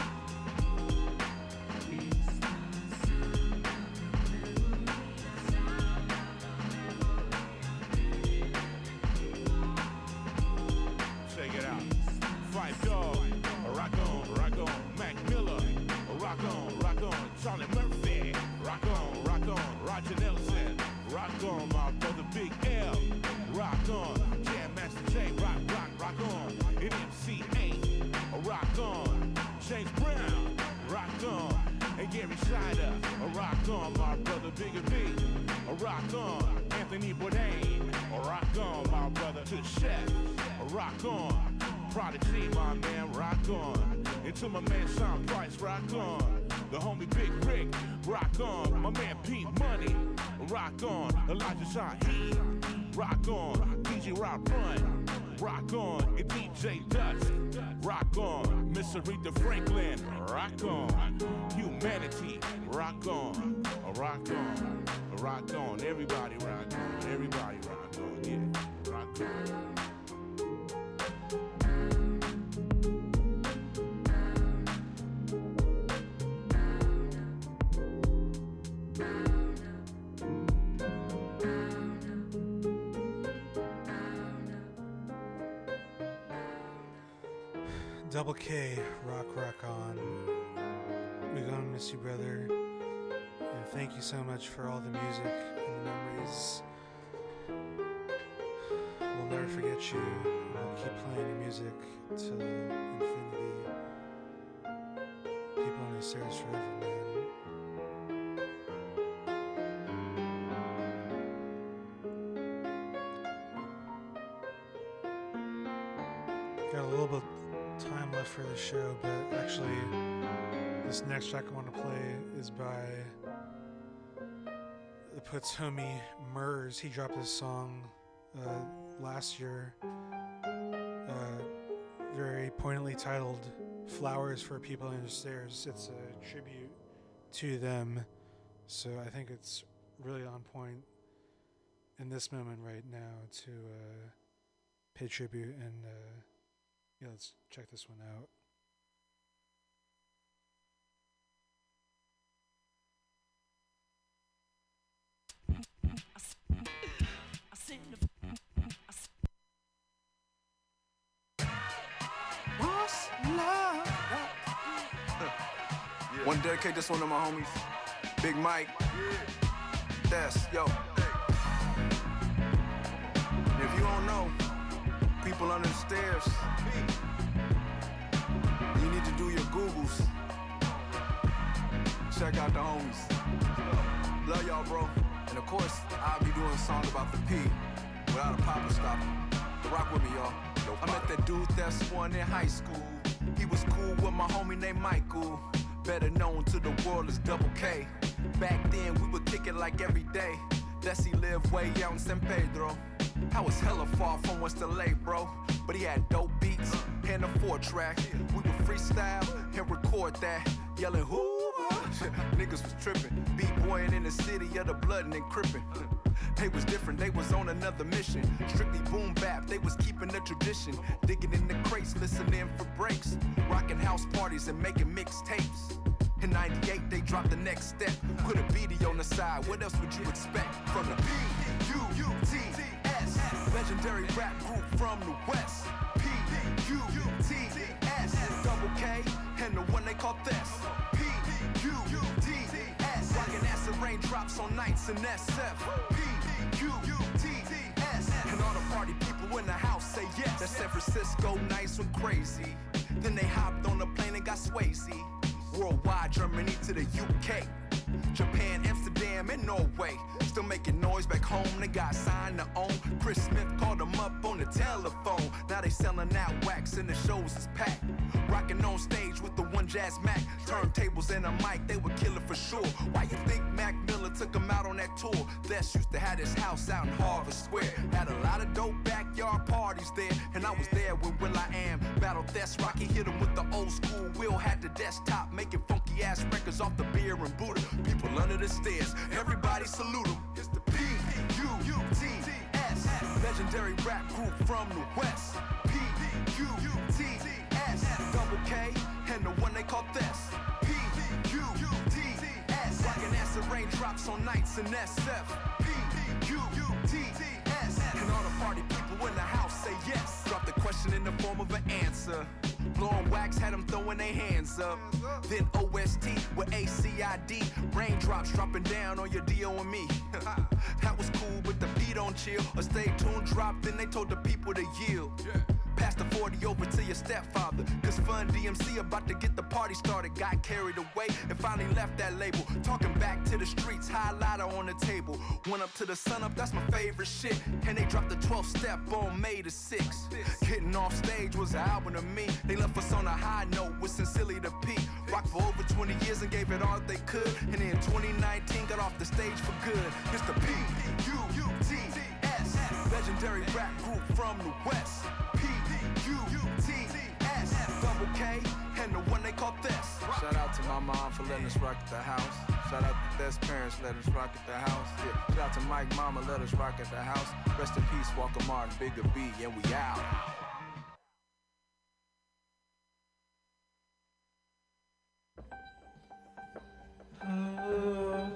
To my man Sean Price, rock on. The homie Big Rick, rock on. My man Pete Money, rock on. Elijah Shaheed, rock on. D J Rob Run, rock on. And D J Dust, rock on. Miss Aretha Franklin, rock on. Humanity, rock on. Rock on, rock on. Everybody rock on, everybody rock on, yeah. Rock on. Double K, rock, rock on. We're gonna miss you, brother. And thank you so much for all the music and the memories. We'll never forget you. We'll keep playing your music till infinity. People Under the Stairs forever, man. Got a little bit for the show, but actually This next track I want to play is by the Puts homie Murs. He dropped this song uh, last year, uh, very poignantly titled Flowers for People Under the Stairs. It's a tribute to them, so I think it's really on point in this moment right now to uh, pay tribute, and uh, yeah, let's check this one out. Wanna dedicate this one to my homies, Big Mike, That's yo. If you don't know, people under the stairs, you need to do your Googles. Check out the homies. Love y'all, bro. And of course, I'll be doing a song about the P without a popper stopper. Rock with me, y'all. I met that dude that's one in high school. He was cool with my homie named Michael, better known to the world as Double K. Back then, we would kick it like every day. Desi lived way out in San Pedro. I was hella far from West L A, bro. But he had dope beats and a four-track. We would freestyle and record that, yelling Hoover. Niggas was tripping, b-boying in the city of the blood and crippin'. They was different, they was on another mission. Strictly boom bap, they was keeping the tradition. Digging in the crates, listening for breaks. Rocking house parties and making mixtapes. In ninety-eight, they dropped The Next Step. Put a B D on the side, what else would you expect? From the P U T S, legendary rap group from the West. P U T S, Double K, and the one they call Thess. P U T S, rocking ass and raindrops on nights in S F. P U T S, and all the party people in the house say yes. That San Francisco nights went crazy. Then they hopped on a plane and got swayzy. Worldwide, Germany to the U K, Japan, Amsterdam, and Norway. Still making noise back home, they got signed to own. Chris Smith called them up on the telephone. Now they selling out wax and the shows is packed. Rocking on stage with the one Jazz Mac. Turntables and a mic, they would kill it for sure. Why you think Mac Miller took him out on that tour? That's used to have his house out in Harvard Square. Had a lot of dope backyard parties there. And I was there with Will I Am. Battle Thess, Rocky hit him with the old school. Will had the desktop, making funky ass records off the beer and Buddha. People under the stairs, everybody salute them. It's the P U T S, legendary rap group from the West. P U T S, Double K, and the one they call Thess. P U T S, rocking ass and raindrops on nights in S F. P U T S, and all the party people in the house say yes. Drop the question in the form of an answer. Blowing wax had them throwing their hands up. Then O S T with A C I D. Raindrops dropping down on your D O and me. That was cool, but the beat don't chill. Or stay tuned, drop, then they told the people to yield. Yeah. Pass the forty over to your stepfather. Cause Fun D M C about to get the party started. Got carried away and finally left that label. Talking back to the streets, highlighter on the table. Went up to the sun up, that's my favorite shit. And they dropped the twelfth step on May the sixth. Getting off stage was an album to me. They left us on a high note with Sincerely the P. Rocked for over twenty years and gave it all they could. And then twenty nineteen got off the stage for good. It's the P U T S, legendary rap group from the West. P U T S, Double K, and the one they call Thess. Shout out to my mom for letting us rock at the house. Shout out to Thess' parents, let us rock at the house. Yeah. Shout out to Mike mama, let us rock at the house. Rest in peace, Walker Martin, Bigger B, and we out. Uh...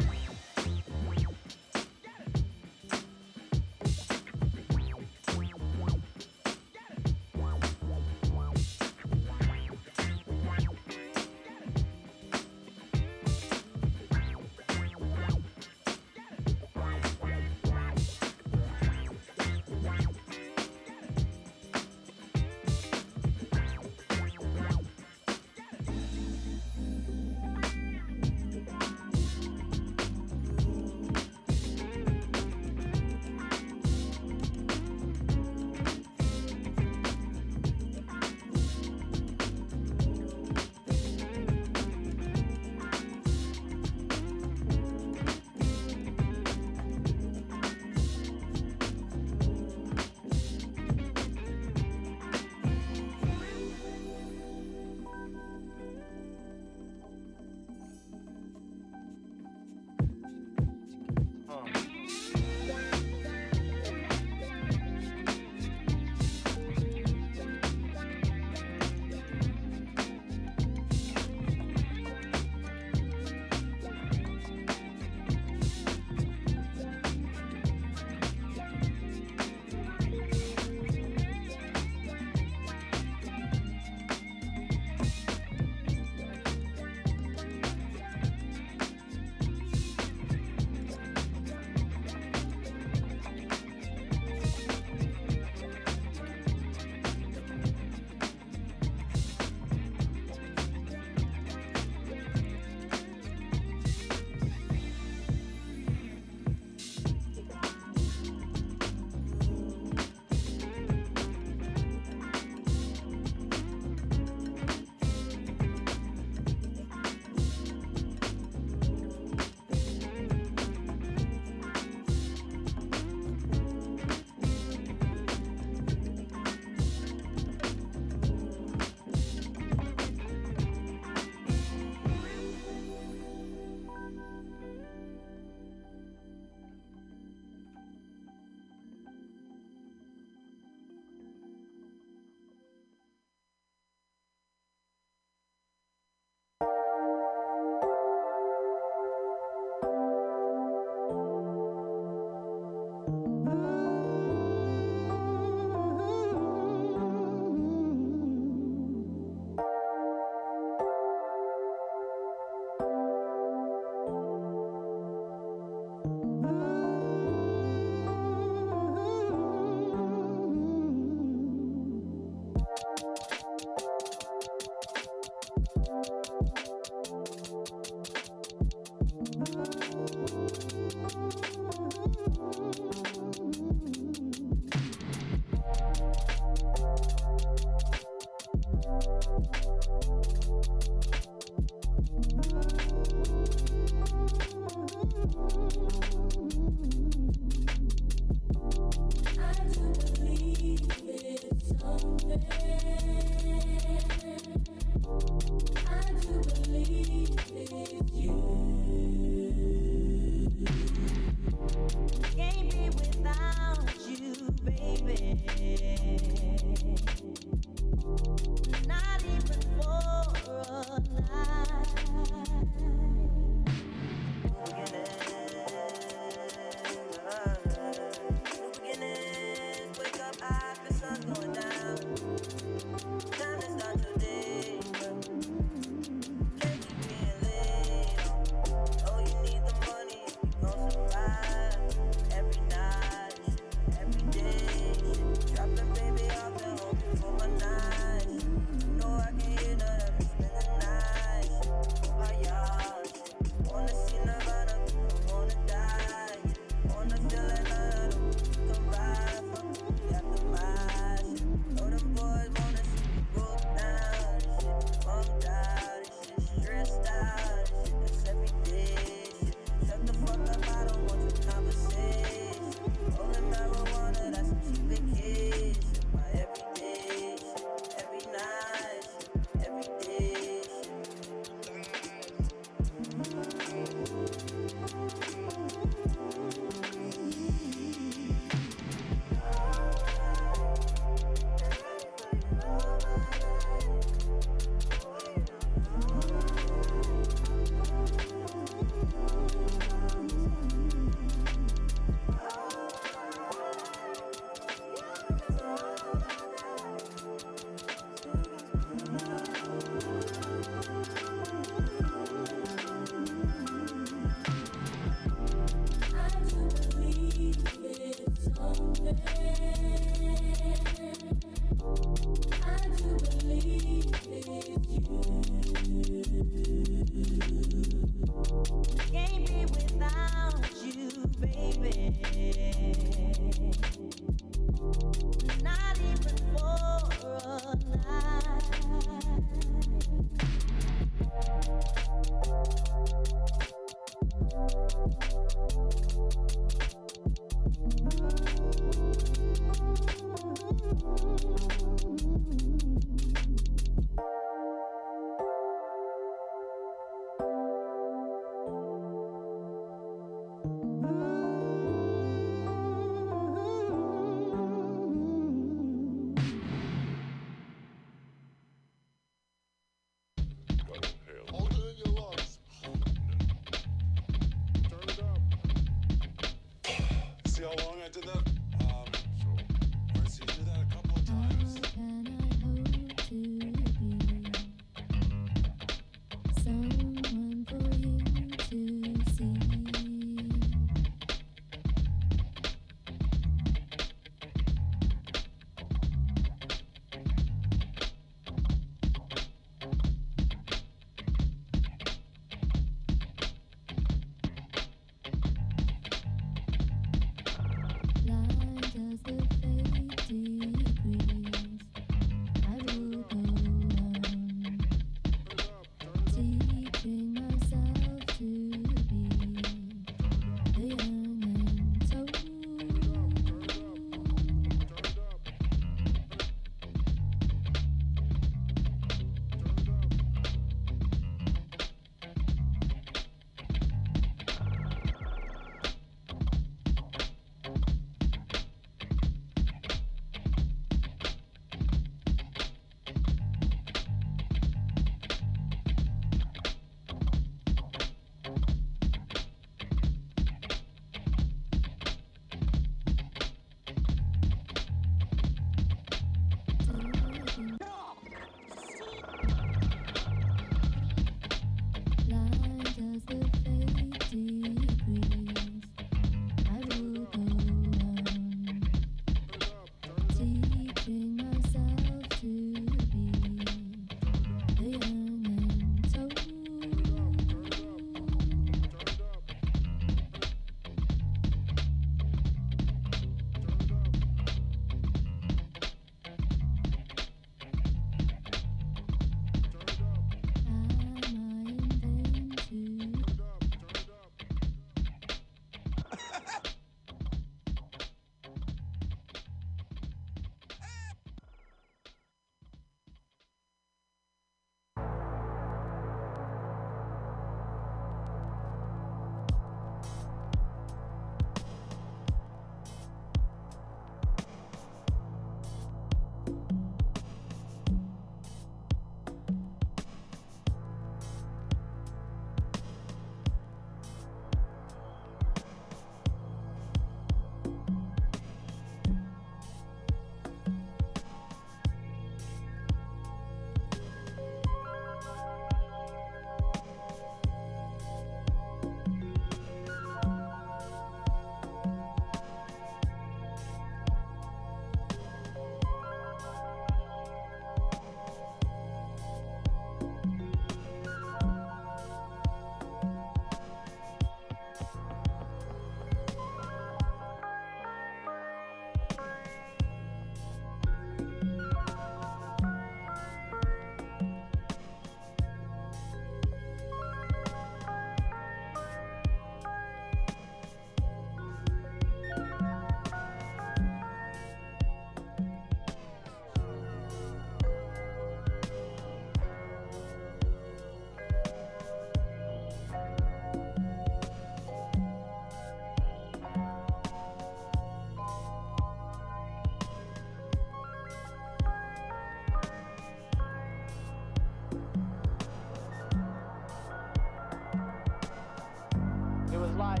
like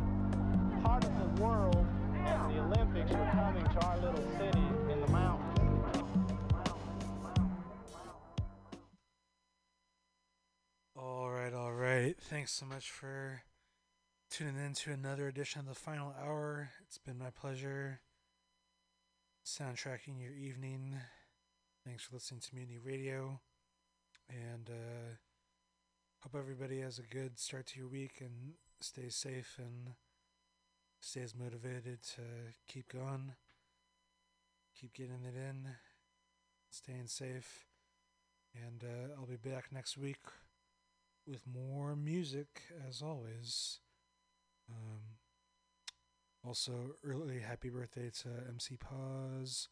part of the world and the Olympics were coming to our little city in the mountains. All right, all right. Thanks so much for tuning in to another edition of the final hour. It's been my pleasure soundtracking your evening. Thanks for listening to Mutiny Radio. And uh, hope everybody has a good start to your week and stay safe and stays motivated to keep going, keep getting it in, staying safe. And uh, I'll be back next week with more music, as always. Um, also, early happy birthday to M C Paz.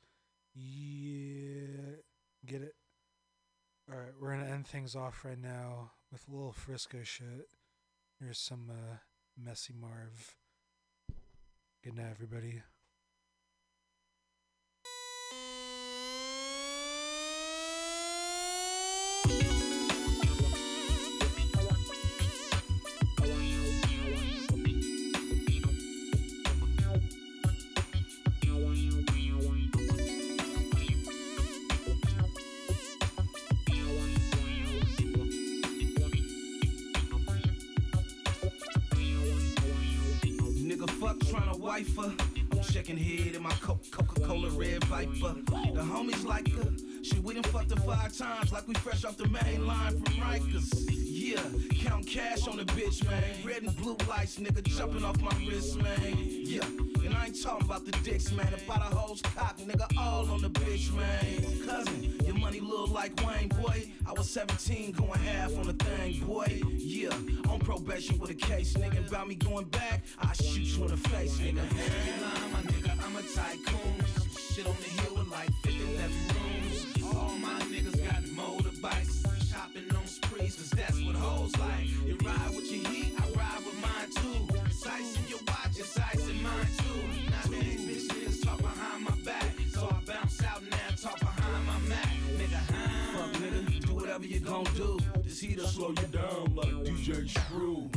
Yeah, get it? Alright, we're going to end things off right now with a little Frisco shit. Here's some uh, Messy Marv. Good night, everybody. I'm checking head in my Coca-Cola Red Viper. The homies like her. Shit, we done fucked her five times like we fresh off the main line from Rikers. Yeah, count cash on the bitch, man. Red and blue lights, nigga, jumping off my wrist, man. Yeah, and I ain't talking about the dicks, man. About a hoes cock, nigga, all on the bitch, man. Cousin, your money look like Wayne, boy. I was seventeen, going half on the thing, boy. Yeah, on probation with a case, nigga. About me going back, I shoot you in the face, nigga. Hey, line, my nigga, I'm a tycoon. Some shit on the hill with like fifty-eleven rooms. All my niggas got motorbikes, shopping on sprees, cause that's what hoes like. You ride with your heat, I ride with mine too. It's ice in your watch, it's ice in mine too. Now these bitch niggas talk behind my back, so I bounce out and now talk behind my Mac. Nigga, huh? Fuck nigga, do whatever you gon' do. This heat'll slow you down like D J Screw.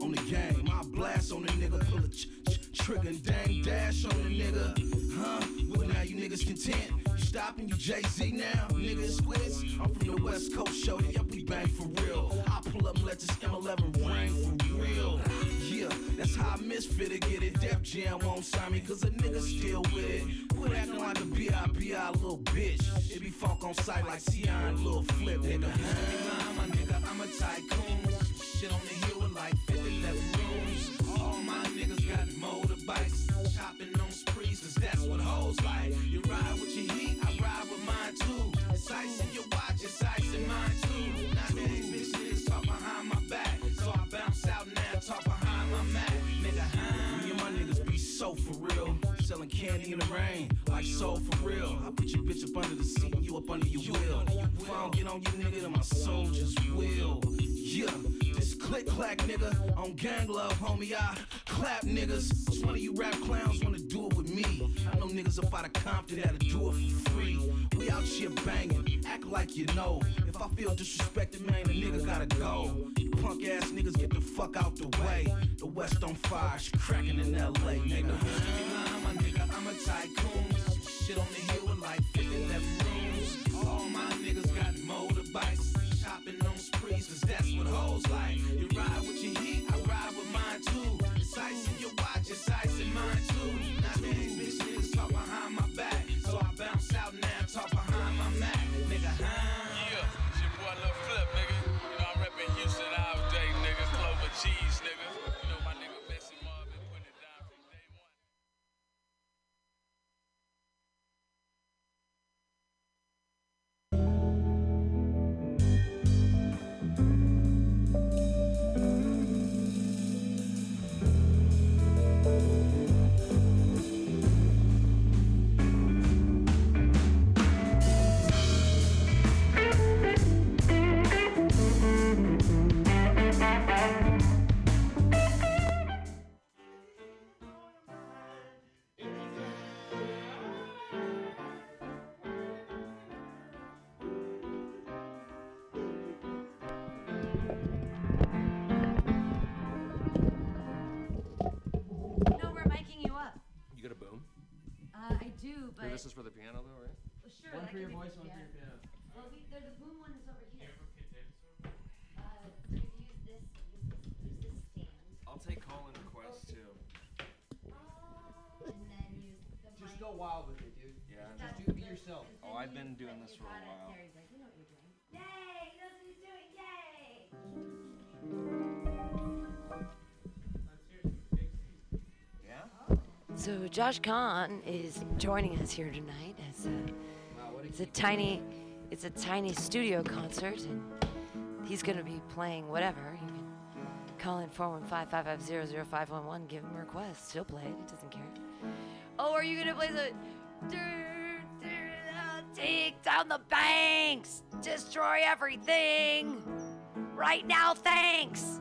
On the game, I blast on the nigga, pull a ch ch trigger and dang dash on the nigga. Huh? Well now you niggas content. Stopping you Jay-Z now, nigga Squiz. I'm from the West Coast, shorty, up we bang for real. I pull up and let this M eleven ring for real. Yeah, that's how I misfit it, get it. Def Jam won't sign me, cause a nigga still with it. Quit acting like a B I B I little bitch. It be funk on sight like Sion, little flip, nigga. Hey, my nigga, I'm a tycoon. Shit on the hill with like fifty-eleven rooms. All my niggas got motorbikes, shopping on sprees, cause that's what hoes like. You ride with your heat, I ride with mine too. It's ice in your watch, it's ice in mine too. Now these bitches talk behind my back, so I bounce out and now talk behind my Mac. Nigga, I'm, me and my niggas be so for real, selling candy in the rain, like soul for real. I put your bitch up under the seat, you up under your wheel. If I don't get on you, nigga, then my soldiers will. Yeah, this click clack nigga on gang love, homie. I clap niggas. Just one of you rap clowns wanna do it with me. I know niggas up out of Compton that'll do it for free. We out here banging, act like you know. If I feel disrespected, man, the nigga gotta go. You punk ass niggas, get the fuck out the way. The West on fire, it's cracking in L A, nigga. I'm a nigga, I'm a tycoon. Shit on the hill with like fifty-eleven rooms. All my niggas got motorbikes. Shopping on sprees, cause that's what hoes like. You ride with your heat, I ride with mine too. It's ice in your watch, it's ice in mine too. Now these bitch niggas talk behind my back, so I bounce out now, talk behind my Mac. Nigga, huh? Yeah, it's your boy Lil Flip, nigga. You know, I'm reppin' Houston all day, nigga. Clover cheese, nigga. You know, my nigga Messy Marv been putting it down from day one. Thank you. do, but... Here, this is for the piano, though, right? Well, sure. One for your voice, one for your piano. Well, we, the boom one is over here. Uh, use this, use this, use this stand. I'll take call-in requests, too. Oh, and then use the mic. Just go wild with it, dude. Yeah. Just do, be yourself. Oh, I've been doing this for a while. Terry's like, you know what you're doing. Yay! He knows what he's doing. Yay! Let's hear some Pixies. Yeah? So Josh Kahn is joining us here tonight. As a, wow, what a it's a tiny, it's a tiny studio concert. And he's going to be playing whatever. You can call in four one five, five five zero, zero five one one. Give him a request. He'll play it. He doesn't care. Oh, are you going to play the take down the banks, destroy everything right now? Thanks.